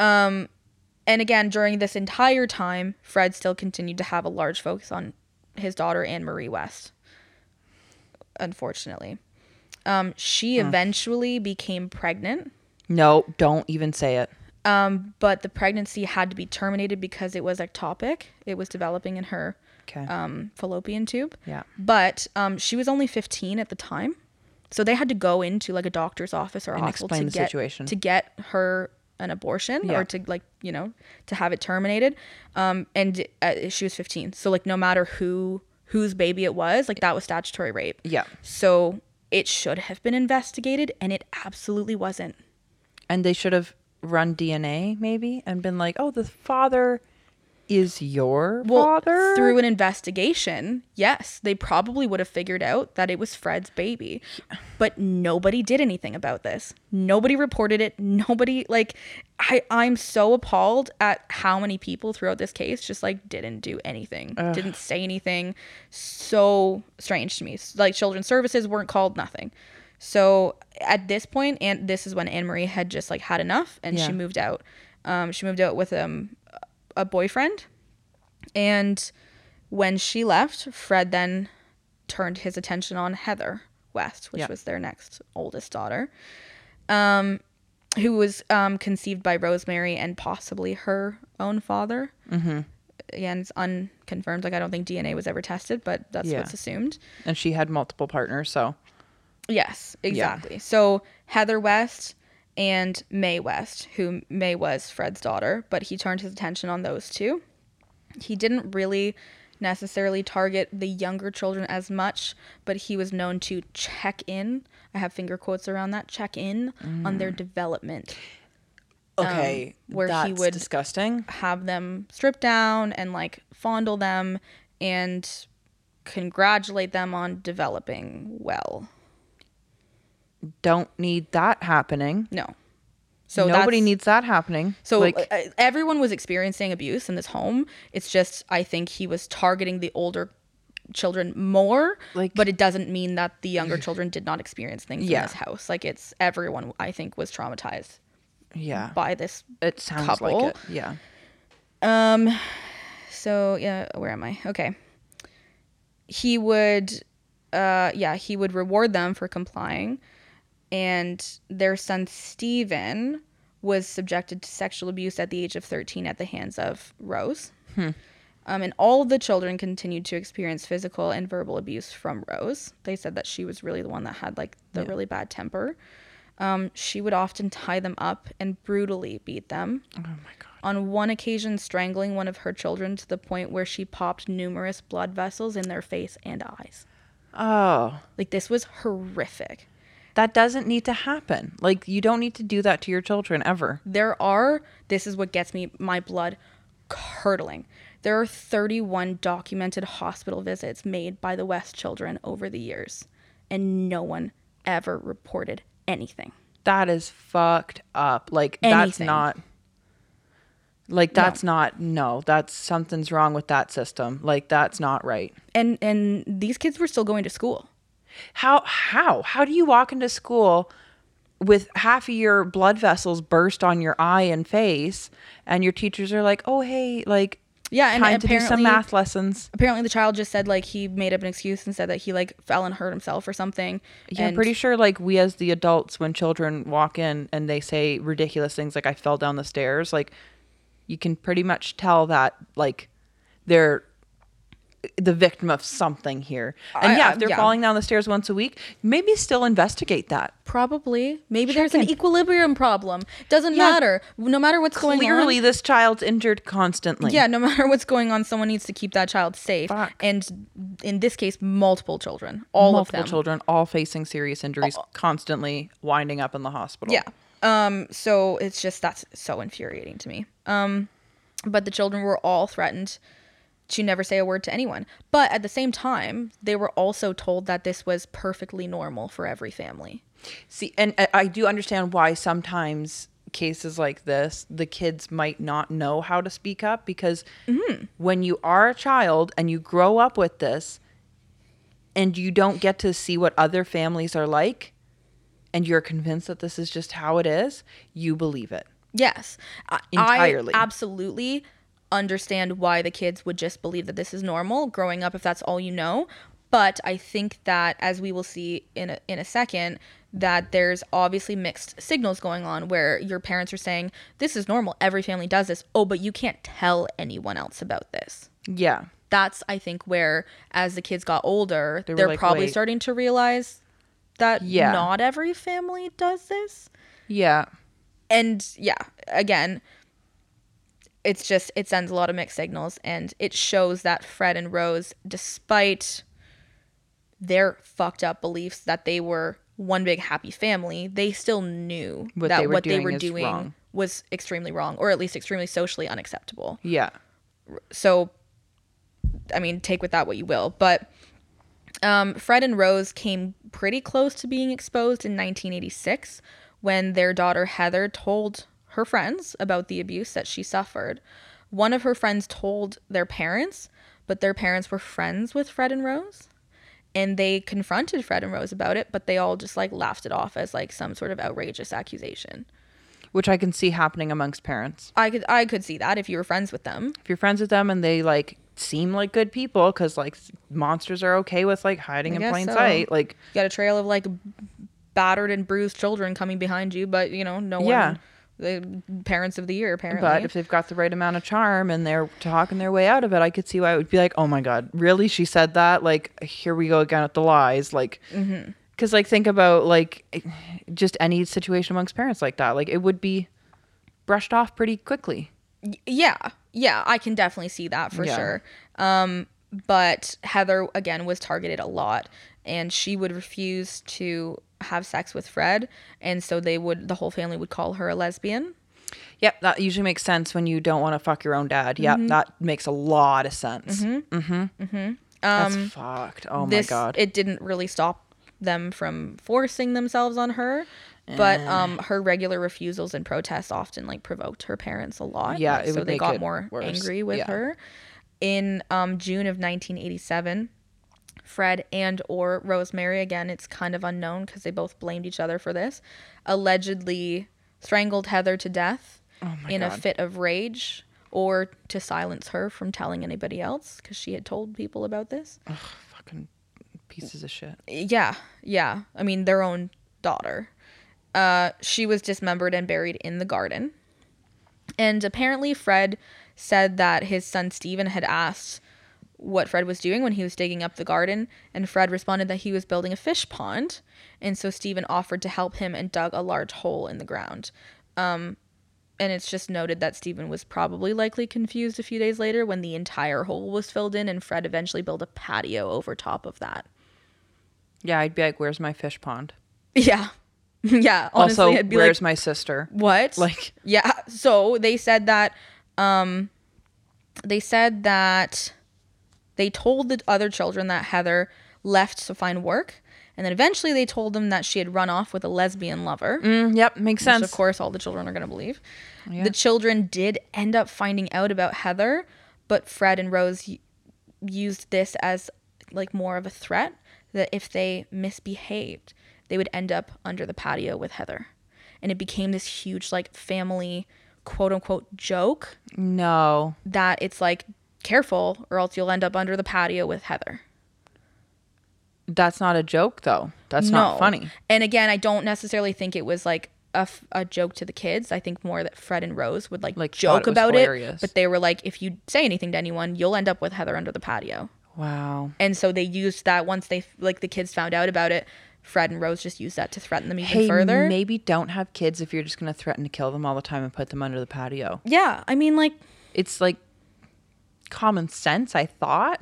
Um, and again, during this entire time, Fred still continued to have a large focus on his daughter, Anne Marie West, unfortunately. Um, she hmm. eventually became pregnant. No, don't even say it. Um, but the pregnancy had to be terminated because it was ectopic. It was developing in her okay. um, fallopian tube. Yeah. But um, she was only fifteen at the time. So they had to go into like a doctor's office or a and hospital explain to, the get, situation. to get her an abortion yeah. or to like, you know, to have it terminated. Um, and uh, she was fifteen. So like no matter who whose baby it was, like that was statutory rape. Yeah. So it should have been investigated, and it absolutely wasn't. And they should have run D N A maybe and been like, oh, the father is your well, father? Through an investigation, yes, they probably would have figured out that it was Fred's baby. But nobody did anything about this. Nobody reported it. Nobody, like, I, I'm so appalled at how many people throughout this case just, like, didn't do anything. Ugh. Didn't say anything. So strange to me. Like, Children's Services weren't called, nothing. So at this point, and this is when Anne Marie had just like had enough, and yeah. she moved out. Um, she moved out with um, a boyfriend, and when she left, Fred then turned his attention on Heather West, which yeah. was their next oldest daughter, um, who was um, conceived by Rosemary and possibly her own father. Mm-hmm. Again, it's unconfirmed. Like, I don't think D N A was ever tested, but that's yeah. what's assumed. And she had multiple partners, so. Yes, exactly. Yeah. So Heather West and Mae West, who Mae was Fred's daughter, but he turned his attention on those two. He didn't really necessarily target the younger children as much, but he was known to check in. I have finger quotes around that. Check in mm. on their development. Okay, um, where that's he would disgusting. Have them stripped down and like fondle them and congratulate them on developing well. Don't need that happening. No. So nobody needs that happening. So like, everyone was experiencing abuse in this home. It's just, I think he was targeting the older children more, like, but it doesn't mean that the younger children did not experience things yeah. in this house. Like, it's everyone, I think, was traumatized yeah by this it sounds couple. Like it yeah um so yeah where am I okay he would uh yeah he would reward them for complying, and their son Stephen was subjected to sexual abuse at the age of thirteen at the hands of Rose. hmm. Um, and all of the children continued to experience physical and verbal abuse from Rose. They said that she was really the one that had, like, the yeah. really bad temper. Um, she would often tie them up and brutally beat them. Oh, my God. On one occasion, strangling one of her children to the point where she popped numerous blood vessels in their face and eyes. Oh. Like, this was horrific. That doesn't need to happen. Like, you don't need to do that to your children, ever. There are, this is what gets me, my blood curdling. There are thirty-one documented hospital visits made by the West children over the years, and no one ever reported anything. That is fucked up. Like, anything. that's not, like, that's no. not, no, that's, something's wrong with that system. Like, that's not right. And, and these kids were still going to school. How, how, how do you walk into school with half of your blood vessels burst on your eye and face, and your teachers are like, oh, hey, like, yeah, and time to do some math lessons. Apparently the child just said, like, he made up an excuse and said that he, like, fell and hurt himself or something. Yeah, I'm pretty sure, like, we as the adults, when children walk in and they say ridiculous things like, I fell down the stairs, like, you can pretty much tell that, like, they're the victim of something here. And I, yeah, if they're yeah. falling down the stairs once a week, maybe still investigate that. Probably. Maybe Check there's in. an equilibrium problem. Doesn't yeah. matter. No matter what's Clearly, going on. Clearly, this child's injured constantly. Yeah, no matter what's going on, someone needs to keep that child safe. Fuck. And in this case, multiple children. All multiple of them. children, all facing serious injuries, all. constantly winding up in the hospital. Yeah. Um. So it's just, that's so infuriating to me. Um. But the children were all threatened to never say a word to anyone. But at the same time, they were also told that this was perfectly normal for every family. See, and I do understand why sometimes cases like this, the kids might not know how to speak up, because mm-hmm. when you are a child and you grow up with this and you don't get to see what other families are like, and you're convinced that this is just how it is, you believe it. Yes. Entirely. I absolutely understand why the kids would just believe that this is normal growing up if that's all you know. But I think that, as we will see in a, in a second, that there's obviously mixed signals going on where your parents are saying, this is normal, every family does this. Oh, but you can't tell anyone else about this. Yeah. That's, I think, where as the kids got older, they they're like, probably Wait. starting to realize that yeah. not every family does this. Yeah. And yeah, again, it's just, it sends a lot of mixed signals, and it shows that Fred and Rose, despite their fucked up beliefs that they were one big happy family, they still knew what that they what they were doing was extremely wrong, or at least extremely socially unacceptable. Yeah. So, I mean, take with that what you will. But um, Fred and Rose came pretty close to being exposed in nineteen eighty-six when their daughter Heather told her friends about the abuse that she suffered. One of her friends told their parents, but their parents were friends with Fred and Rose, and they confronted Fred and Rose about it, but they all just, like, laughed it off as, like, some sort of outrageous accusation. Which I can see happening amongst parents. I could I could see that if you were friends with them. If you're friends with them and they, like, seem like good people, because, like, monsters are okay with, like, hiding I in plain so. sight. Like, you got a trail of, like, battered and bruised children coming behind you, but, you know, no one... Yeah. The parents of the year, apparently. But if they've got the right amount of charm and they're talking their way out of it, I could see why it would be like, oh my God, really? She said that? Like, here we go again with the lies. Like, because, mm-hmm. like, think about, like, just any situation amongst parents like that. Like, it would be brushed off pretty quickly. Yeah. Yeah. I can definitely see that for yeah. sure. Um, but Heather, again, was targeted a lot, and she would refuse to have sex with Fred, and so they would the whole family would call her a lesbian. Yep, that usually makes sense when you don't want to fuck your own dad. Yep, mm-hmm. that makes a lot of sense. Mm-hmm. Mm-hmm. Mm-hmm. Um, That's fucked. Oh this, my God. It didn't really stop them from forcing themselves on her, but eh. um, her regular refusals and protests often, like, provoked her parents a lot. Yeah, like, it so would they make got it more worse. angry with yeah. her. In um, June of nineteen eighty-seven, Fred and or Rosemary, again, it's kind of unknown because they both blamed each other for this, allegedly strangled Heather to death oh my in God. a fit of rage, or to silence her from telling anybody else because she had told people about this. Ugh, fucking pieces of shit. Yeah, yeah. I mean, their own daughter. Uh, she was dismembered and buried in the garden. And apparently Fred said that his son Stephen had asked what Fred was doing when he was digging up the garden, and Fred responded that he was building a fish pond, and so Stephen offered to help him and dug a large hole in the ground. Um, and it's just noted that Stephen was probably likely confused a few days later when the entire hole was filled in, and Fred eventually built a patio over top of that. Yeah, I'd be like, where's my fish pond? Yeah. Yeah, honestly, also, I'd be where's like, my sister? What? Like, yeah. So they said that, um, they said that they told the other children that Heather left to find work, and then eventually they told them that she had run off with a lesbian lover. Mm, yep, makes sense. Which, of course, all the children are going to believe. Yeah. The children did end up finding out about Heather, but Fred and Rose y- used this as like more of a threat that if they misbehaved, they would end up under the patio with Heather. And it became this huge, like, family, quote-unquote, joke. No. That it's like, careful, or else you'll end up under the patio with Heather. That's not a joke, though. That's no. not funny. And again, I don't necessarily think it was, like, a, f- a joke to the kids. I think more that Fred and Rose would, like, like joke it about hilarious. it. But they were like, if you say anything to anyone, you'll end up with Heather under the patio. Wow. And so they used that once they, like, the kids found out about it. Fred and Rose just used that to threaten them even hey, further. Maybe don't have kids if you're just going to threaten to kill them all the time and put them under the patio. Yeah, I mean, like... It's, like, common sense, I thought.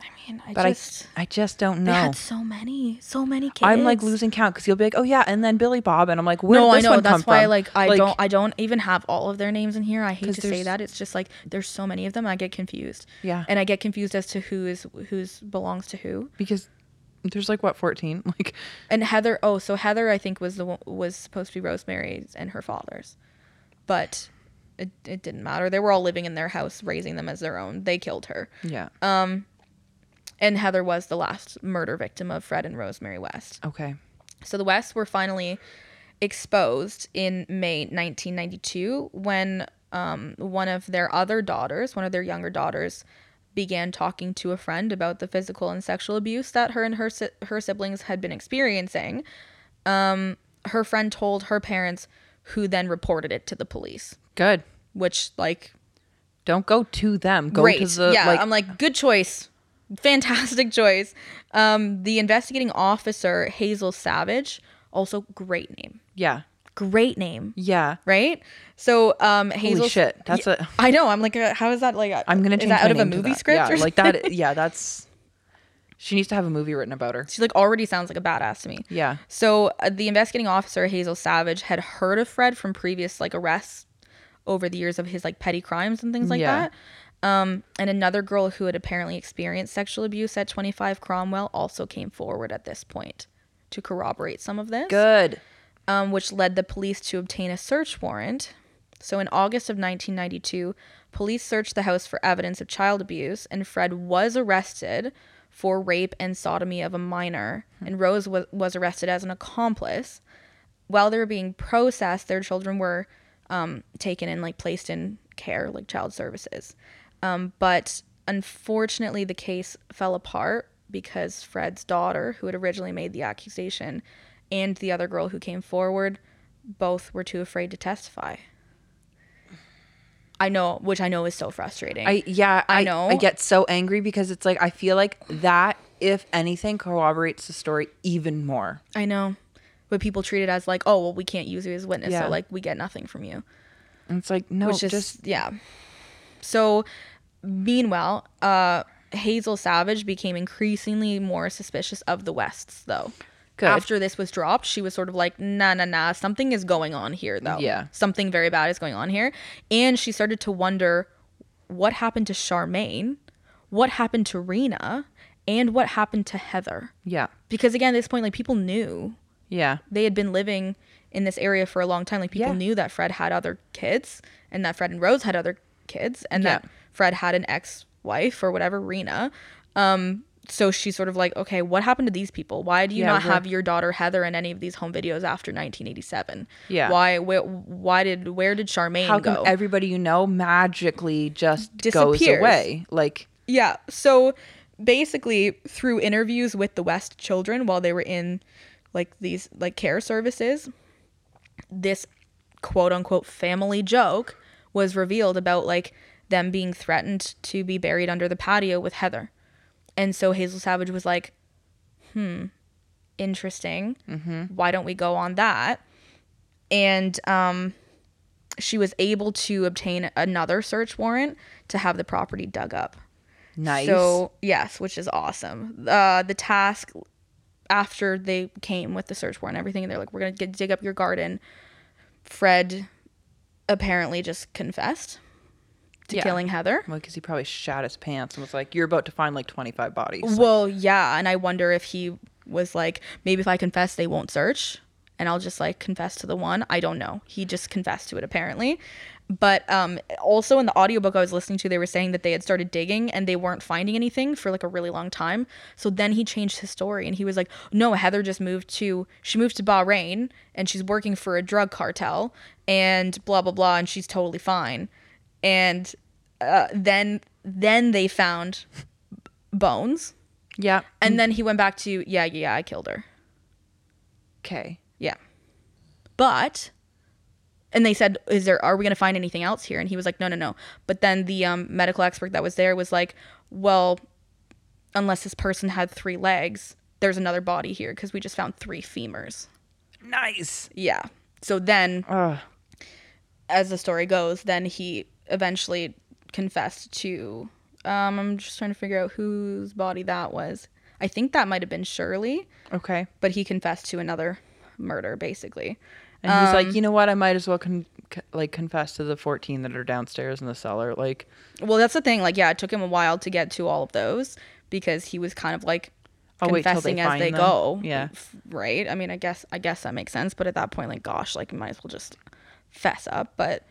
I mean, I but just... I, I just don't know. They had so many, so many kids. I'm, like, losing count because you'll be like, oh, yeah, and then Billy Bob, and I'm like, where no, did this one come from? No, I know, that's why, like I, like, don't, I don't even have all of their names in here. I hate to say that. It's just, like, there's so many of them, I get confused. Yeah. And I get confused as to who is who's belongs to who. Because... There's like what fourteen, like, and Heather. Oh, so Heather, I think was the one, was supposed to be Rosemary's and her father's, but it it didn't matter. They were all living in their house, raising them as their own. They killed her. Yeah. Um, and Heather was the last murder victim of Fred and Rosemary West. Okay. So the Wests were finally exposed in May nineteen ninety-two when um one of their other daughters, one of their younger daughters, began talking to a friend about the physical and sexual abuse that her and her si- her siblings had been experiencing. Um, her friend told her parents, who then reported it to the police. Good. Which, like... Don't go to them. Go great. to the... Yeah, like- I'm like, good choice. Fantastic choice. Um, the investigating officer, Hazel Savage, also great name. Yeah. Great name. Yeah. Right? So, um, Hazel. Holy shit. That's yeah, a. I know. I'm like, uh, how is that like? Uh, I'm going to change that out of a movie script yeah, or like something? that. Yeah. That's. She needs to have a movie written about her. She like already sounds like a badass to me. Yeah. So, uh, the investigating officer, Hazel Savage, had heard of Fred from previous like arrests over the years of his like petty crimes and things like yeah. that. Um, and another girl who had apparently experienced sexual abuse at twenty-five Cromwell also came forward at this point to corroborate some of this. Good. Um, which led the police to obtain a search warrant. So in August of nineteen ninety-two, police searched the house for evidence of child abuse, and Fred was arrested for rape and sodomy of a minor, and Rose was, was arrested as an accomplice. While they were being processed, their children were um, taken and like placed in care, like child services. Um, but unfortunately, the case fell apart because Fred's daughter, who had originally made the accusation, and the other girl who came forward, both were too afraid to testify. I know, which I know is so frustrating. I Yeah, I, I know. I get so angry because it's like, I feel like that, if anything, corroborates the story even more. I know. But people treat it as like, oh, well, we can't use you as a witness, yeah. so like we get nothing from you. And it's like, no, which is, just... Yeah. So, meanwhile, uh, Hazel Savage became increasingly more suspicious of the Wests, though. Good. After this was dropped, she was sort of like, nah, nah, nah, something is going on here, though. Yeah. Something very bad is going on here. And she started to wonder what happened to Charmaine, what happened to Rena, and what happened to Heather. Yeah. Because, again, at this point, like, people knew. Yeah. They had been living in this area for a long time. Like, people yeah. knew that Fred had other kids and that Fred and Rose had other kids and yeah. that Fred had an ex-wife or whatever, Rena. Um, so she's sort of like, okay, what happened to these people? Why do you yeah, not have your daughter Heather in any of these home videos after nineteen eighty-seven? Yeah. Why where, why did where did Charmaine How go? How come everybody you know magically just disappears. Goes away? Like yeah. So basically through interviews with the West children while they were in like these like care services, this quote unquote family joke was revealed about like them being threatened to be buried under the patio with Heather. And so Hazel Savage was like, hmm, interesting. Mm-hmm. Why don't we go on that? And um, she was able to obtain another search warrant to have the property dug up. Nice. So, yes, which is awesome. Uh, the task after they came with the search warrant and everything, and they're like, we're going to dig up your garden. Fred apparently just confessed to yeah. killing Heather. Well, because he probably shat his pants and was like, you're about to find like twenty-five bodies. So. Well, yeah. And I wonder if he was like, maybe if I confess, they won't search and I'll just like confess to the one. I don't know. He just confessed to it apparently. But um, also in the audiobook I was listening to, they were saying that they had started digging and they weren't finding anything for like a really long time. So then he changed his story and he was like, no, Heather just moved to, she moved to Bahrain and she's working for a drug cartel and blah, blah, blah. And she's totally fine. And uh, then then they found b- bones. Yeah. And then he went back to, yeah, yeah, I killed her. Okay. Yeah. But, and they said, "Is there? Are we going to find anything else here?" And he was like, no, no, no. But then the um, medical expert that was there was like, well, unless this person had three legs, there's another body here because we just found three femurs. Nice. Yeah. So then, Ugh. as the story goes, then he... eventually confessed to um I'm just trying to figure out whose body that was. I think that might have been Shirley. Okay. But he confessed to another murder basically. And um, he's like, you know what, I might as well con- c- like confess to the fourteen that are downstairs in the cellar. Like, well, that's the thing, like, yeah, it took him a while to get to all of those because he was kind of like I'll confessing wait till they as find they them. Go yeah right I mean I guess I guess that makes sense, but at that point, like, gosh, like, you might as well just fess up. But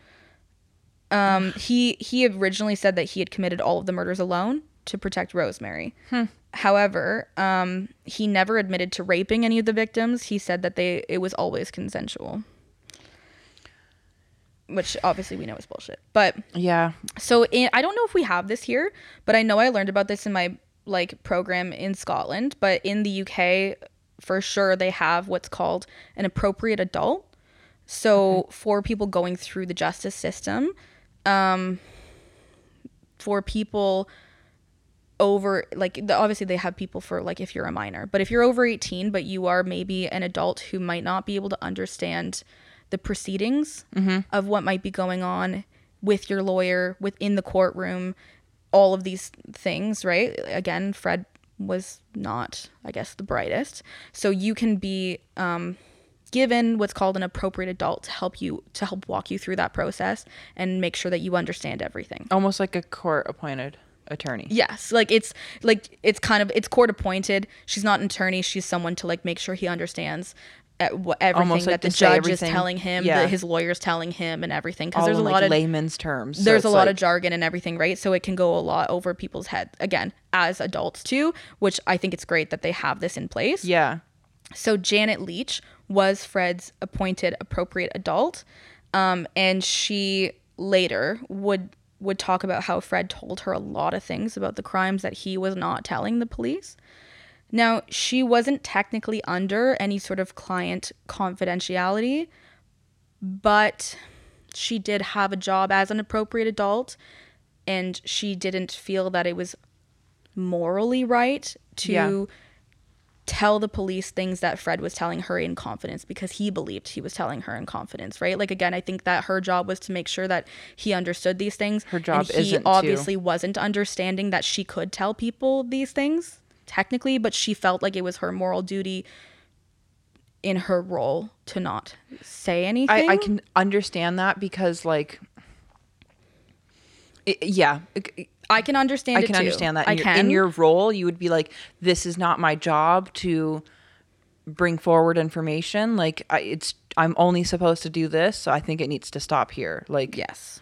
Um, he, he originally said that he had committed all of the murders alone to protect Rosemary. Hmm. However, um, he never admitted to raping any of the victims. He said that they, it was always consensual, which obviously we know is bullshit, but yeah. So in, I don't know if we have this here, but I know I learned about this in my like program in Scotland, but in the U K for sure, they have what's called an appropriate adult. So okay. for people going through the justice system, Um, for people over, like, obviously they have people for, like, if you're a minor, but if you're over eighteen, but you are maybe an adult who might not be able to understand the proceedings mm-hmm. of what might be going on with your lawyer, within the courtroom, all of these things, right? Again, Fred was not, I guess, the brightest. So you can be um. given what's called an appropriate adult to help you to help walk you through that process and make sure that you understand everything. Almost like a court appointed attorney. Yes, like it's like it's kind of it's court appointed. She's not an attorney. She's someone to like make sure he understands at what, everything like that the judge everything. Is telling him, yeah. that his lawyer's telling him, and everything, because there's a like lot of layman's terms. There's so a lot like, of jargon and everything, right? So it can go a lot over people's heads. Again, as adults too, which I think it's great that they have this in place. Yeah. So Janet Leach was Fred's appointed appropriate adult, um, and she later would would talk about how Fred told her a lot of things about the crimes that he was not telling the police. Now, she wasn't technically under any sort of client confidentiality, but she did have a job as an appropriate adult, and she didn't feel that it was morally right to... Yeah. tell the police things that Fred was telling her in confidence, because he believed he was telling her in confidence, right? Like, again, I think that her job was to make sure that he understood these things. Her job isn't to. He obviously wasn't understanding that she could tell people these things, technically, but she felt like it was her moral duty in her role to not say anything. I, I can understand that because, like... It, yeah. It, I can understand I it can too. understand that. In I your, can. In your role, you would be like, this is not my job to bring forward information. Like, I, it's I'm only supposed to do this, so I think it needs to stop here. Like, yes.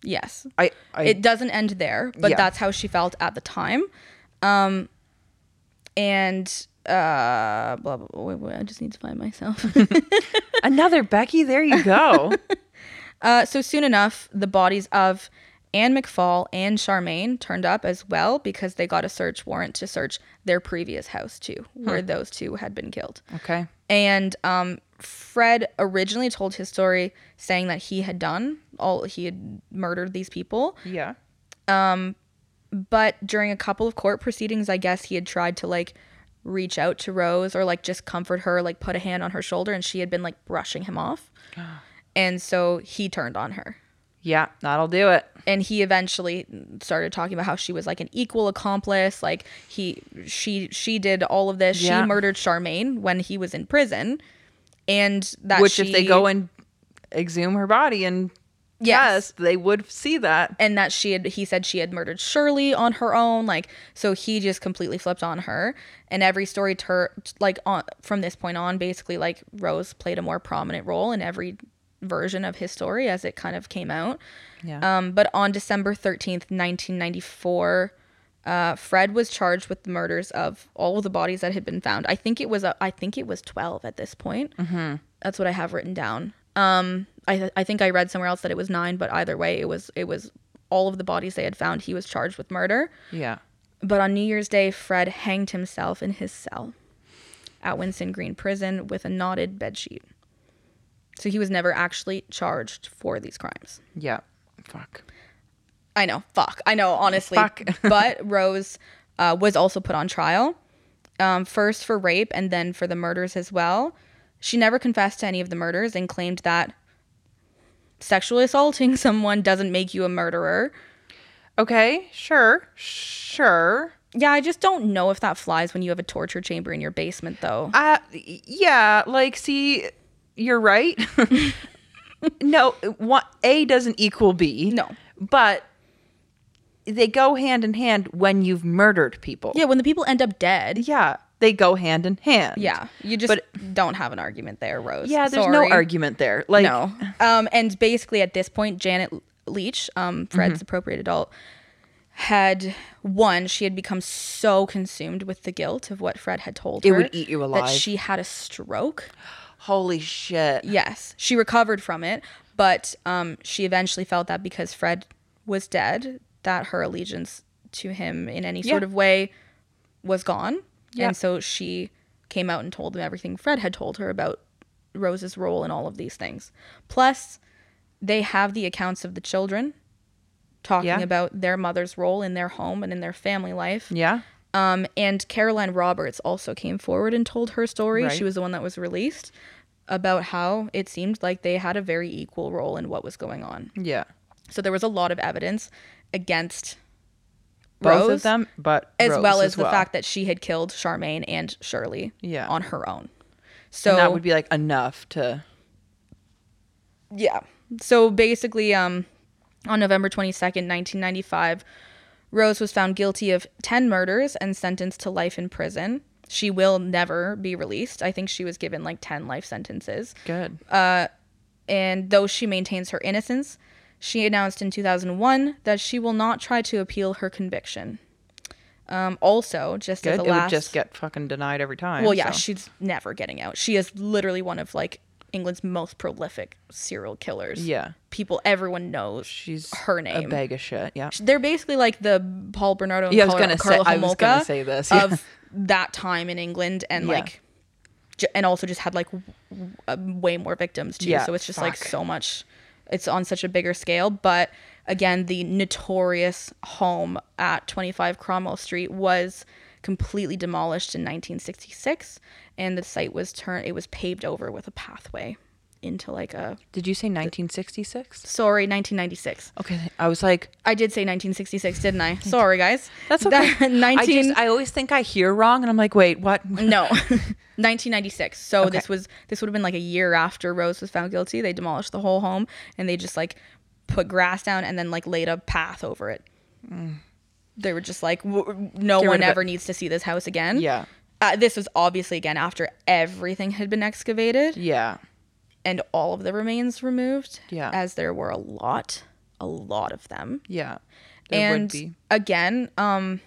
Yes. I, I It doesn't end there, but yeah. that's how she felt at the time. Um, and uh, blah, blah, blah, wait, wait, I just need to find myself. Another Becky. There you go. uh, so soon enough, the bodies of Anne McFall and Charmaine turned up as well, because they got a search warrant to search their previous house too, where hmm. those two had been killed. Okay. And um, Fred originally told his story, saying that he had done all he had murdered these people. Yeah. Um, but during a couple of court proceedings, I guess he had tried to like reach out to Rose or like just comfort her, like put a hand on her shoulder, and she had been like brushing him off, and so he turned on her. Yeah, that'll do it. And he eventually started talking about how she was like an equal accomplice. Like he, she, she did all of this. Yeah. She murdered Charmaine when he was in prison, and that which she, if they go and exhume her body and yes, test, they would see that. And that she had, he said she had murdered Shirley on her own. Like so, he just completely flipped on her. And every story, ter- like on, from this point on, basically like Rose played a more prominent role in every version of his story as it kind of came out. Yeah. Um, but on December thirteenth, nineteen ninety-four, uh, Fred was charged with the murders of all of the bodies that had been found. I think it was a, I think it was twelve at this point. Mm-hmm. That's what I have written down. Um, I th- I think I read somewhere else that it was nine, but either way, it was it was all of the bodies they had found. He was charged with murder. Yeah. But on New Year's Day, Fred hanged himself in his cell at Winston Green Prison with a knotted bedsheet. So he was never actually charged for these crimes. Yeah. Fuck. I know. Fuck. I know, honestly. Fuck. But Rose uh, was also put on trial, um, first for rape and then for the murders as well. She never confessed to any of the murders and claimed that sexually assaulting someone doesn't make you a murderer. Okay. Sure. Sure. Yeah, I just don't know if that flies when you have a torture chamber in your basement, though. Uh, yeah. Like, see... You're right. No, one, A doesn't equal B. No. But they go hand in hand when you've murdered people. Yeah, when the people end up dead. Yeah, they go hand in hand. Yeah, you just but, don't have an argument there, Rose. Yeah, there's Sorry. no argument there. Like, no. Um, and basically at this point, Janet Leach, um, Fred's mm-hmm. appropriate adult, had one she had become so consumed with the guilt of what Fred had told it her. It would eat you alive. That she had a stroke. Holy shit. Yes. She recovered from it, but um, she eventually felt that because Fred was dead, that her allegiance to him in any yeah. sort of way was gone. Yeah. And so she came out and told them everything Fred had told her about Rose's role in all of these things. Plus, they have the accounts of the children talking yeah. about their mother's role in their home and in their family life. Yeah. Um, and Caroline Roberts also came forward and told her story. Right. She was the one that was released, about how it seemed like they had a very equal role in what was going on. Yeah. So there was a lot of evidence against both Rose, of them, but as Rose well as, as well. the fact that she had killed Charmaine and Shirley yeah. on her own. So and that would be like enough to. Yeah. So basically, um, on November twenty-second, nineteen ninety-five. Rose was found guilty of ten murders and sentenced to life in prison. She will never be released. I think she was given like ten life sentences. Good. Uh, and though she maintains her innocence, she announced in two thousand one that she will not try to appeal her conviction. Um, also, just Good. as a it last... It would just get fucking denied every time. Well, yeah, so. she's never getting out. She is literally one of like England's most prolific serial killers. Yeah. People, everyone knows she's her name. A bag of shit, yeah. They're basically like the Paul Bernardo and yeah, Carla, I was gonna Carla say, Homolka I was gonna say this, yeah. of that time in England, and yeah. like, j- and also just had like w- w- way more victims too. Yeah, so it's just fuck. like so much, it's on such a bigger scale. But again, the notorious home at twenty-five Cromwell Street was completely demolished in nineteen sixty-six, and the site was turned, it was paved over with a pathway into like a... Did you say nineteen sixty-six? Sorry, nineteen ninety-six. Okay, I was like... I did say nineteen sixty-six, didn't I? Sorry, guys. That's okay. That, nineteen... I, just, I always think I hear wrong, and I'm like, wait, what? No, nineteen ninety-six. So okay. this was this would have been like a year after Rose was found guilty. They demolished the whole home, and they just like put grass down and then like laid a path over it. Mm. They were just like, w- no Get one ever it. needs to see this house again. Yeah. Uh, this was obviously, again, after everything had been excavated. Yeah. And all of the remains removed. Yeah. As there were a lot, a lot of them. Yeah. There and would be. Again, um,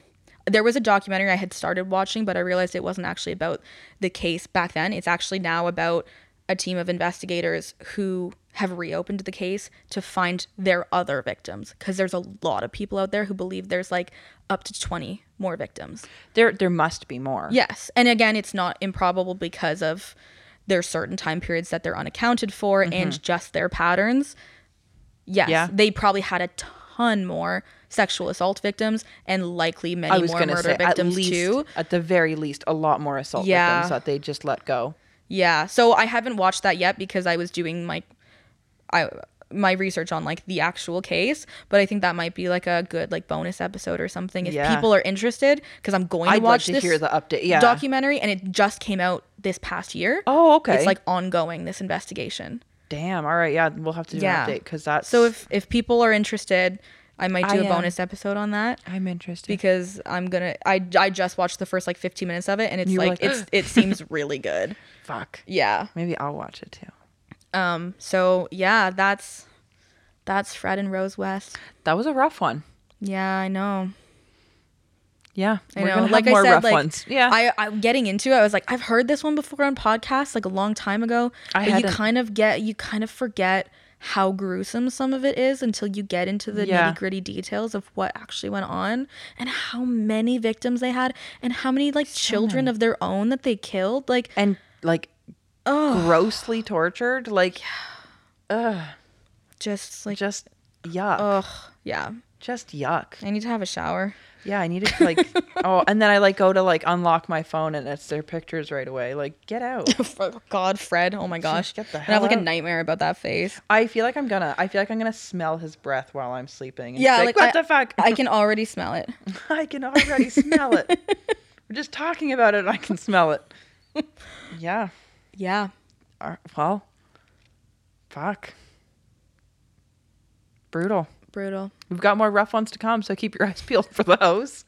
There was a documentary I had started watching, but I realized it wasn't actually about the case back then. It's actually now about a team of investigators who have reopened the case to find their other victims, because there's a lot of people out there who believe there's like up to twenty more victims. There there must be more. Yes. And again, it's not improbable because of their certain time periods that they're unaccounted for, mm-hmm. and just their patterns. Yes. Yeah. They probably had a ton more sexual assault victims, and likely many I was more gonna murder say, victims at least, too. At the very least, a lot more assault yeah. victims that they just let go. Yeah. So I haven't watched that yet because I was doing my, I, my research on like the actual case, but I think that might be like a good like bonus episode or something if yeah. people are interested, because I'm going to I'd watch like to this hear the update. Yeah. documentary, and it just came out this past year. Oh, okay. It's like ongoing, this investigation. Damn. All right. Yeah. We'll have to do yeah. an update because that's. So if, if people are interested, I might do I a am. bonus episode on that. I'm interested. Because I'm going to, I I just watched the first like fifteen minutes of it, and it's like, like it's it seems really good. Fuck. Yeah. Maybe I'll watch it too. Um. So yeah, that's, that's Fred and Rose West. That was a rough one. Yeah, I know. Yeah, I we're know. Gonna like have more I said, rough like, ones. Yeah, I, I getting into it, I was like, I've heard this one before on podcasts, like a long time ago. I but you kind of get, you kind of forget how gruesome some of it is until you get into the yeah. nitty gritty details of what actually went on, and how many victims they had, and how many like so children many. of their own that they killed, like and like oh. grossly tortured, like, ugh, just like just yuck, ugh, yeah, just yuck. I need to have a shower. Yeah, I needed to like, oh, and then I like go to like unlock my phone, and it's their pictures right away. Like, get out. God, Fred. Oh my gosh. Get the hell I have like out. a nightmare about that face. I feel like I'm gonna, I feel like I'm gonna smell his breath while I'm sleeping. And yeah, like, like what I, the fuck? I can already smell it. I can already smell it. We're just talking about it and I can smell it. Yeah. Yeah. Uh, well, fuck. Brutal. Brutal. We've got more rough ones to come, so keep your eyes peeled for those.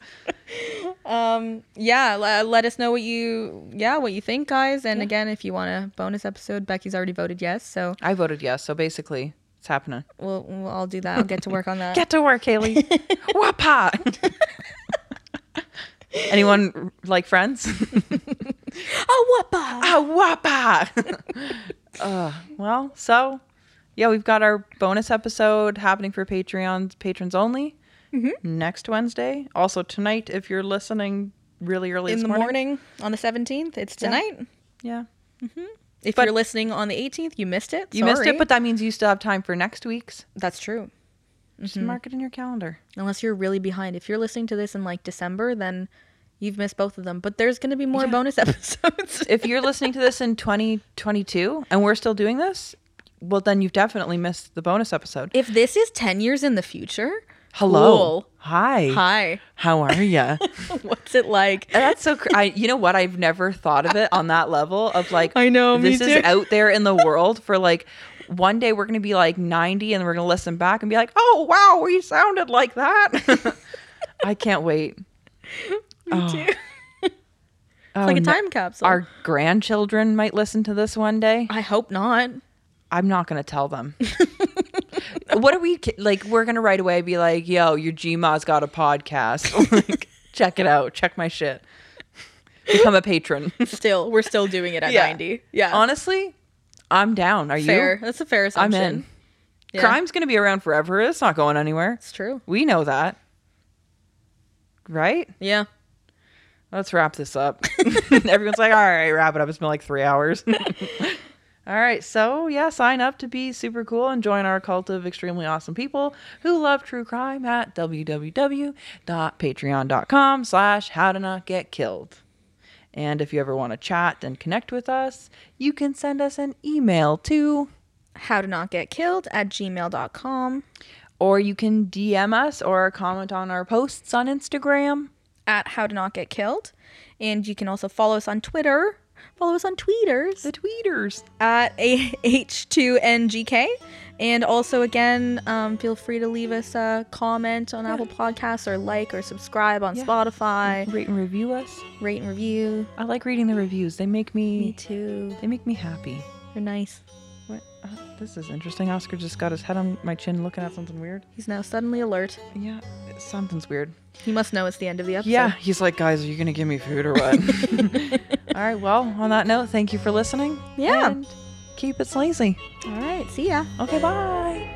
um yeah l- let us know what you yeah what you think, guys, and yeah. again, if you want a bonus episode, Becky's already voted yes, so I voted yes, so basically it's happening. Well, we'll I'll do that. I'll get to work on that. Get to work, Haley. Wapa. Anyone like friends? Oh, wapa. Oh, wapa. uh well so Yeah, we've got our bonus episode happening for Patreons, patrons only, mm-hmm. next Wednesday. Also tonight, if you're listening really early in this the morning. morning on the seventeenth, it's tonight. Yeah. yeah. Mm-hmm. If but you're listening on the eighteenth, you missed it. You Sorry. missed it, but that means you still have time for next week's. That's true. Just mm-hmm. mark it in your calendar. Unless you're really behind. If you're listening to this in like December, then you've missed both of them. But there's going to be more yeah. bonus episodes. If you're listening to this in twenty twenty-two and we're still doing this, well, then you've definitely missed the bonus episode. If this is ten years in the future, hello. Cool. Hi. Hi. How are ya? What's it like? That's so cr- I, you know what? I've never thought of it on that level of like, I know, this is out there in the world for like, one day we're going to be like ninety and we're going to listen back and be like, oh, wow, we sounded like that. I can't wait. Me oh. too. It's oh, like a time no- capsule. Our grandchildren might listen to this one day. I hope not. I'm not going to tell them. What are we like? We're going to right away be like, yo, your G Ma's got a podcast. Like, check it out. Check my shit. Become a patron. Still, we're still doing it at yeah. ninety. Yeah. Honestly, I'm down. Are fair. you? That's a fair assumption. I'm in. Yeah. Crime's going to be around forever. It's not going anywhere. It's true. We know that. Right? Yeah. Let's wrap this up. Everyone's like, all right, wrap it up. It's been like three hours. All right, so yeah, sign up to be super cool and join our cult of extremely awesome people who love true crime at www.patreon.com slash how to not get killed. And if you ever want to chat and connect with us, you can send us an email to how to not get killed at gmail dot com. Or you can D M us or comment on our posts on Instagram at how to not get killed. And you can also follow us on Twitter. Follow us on tweeters. The tweeters. At H two N G K. And also, again, um, feel free to leave us a comment on yeah. Apple Podcasts, or like or subscribe on yeah. Spotify. Rate and review us. Rate and review. I like reading the reviews. They make me... Me too. They make me happy. They're nice. Wait, uh, this is interesting. Oscar just got his head on my chin looking at something weird. He's now suddenly alert. Yeah, something's weird. He must know it's the end of the episode. Yeah, he's like, guys, are you going to give me food or what? All right, well, on that note, thank you for listening. Yeah. And keep it sleazy. All right, see ya. Okay, bye.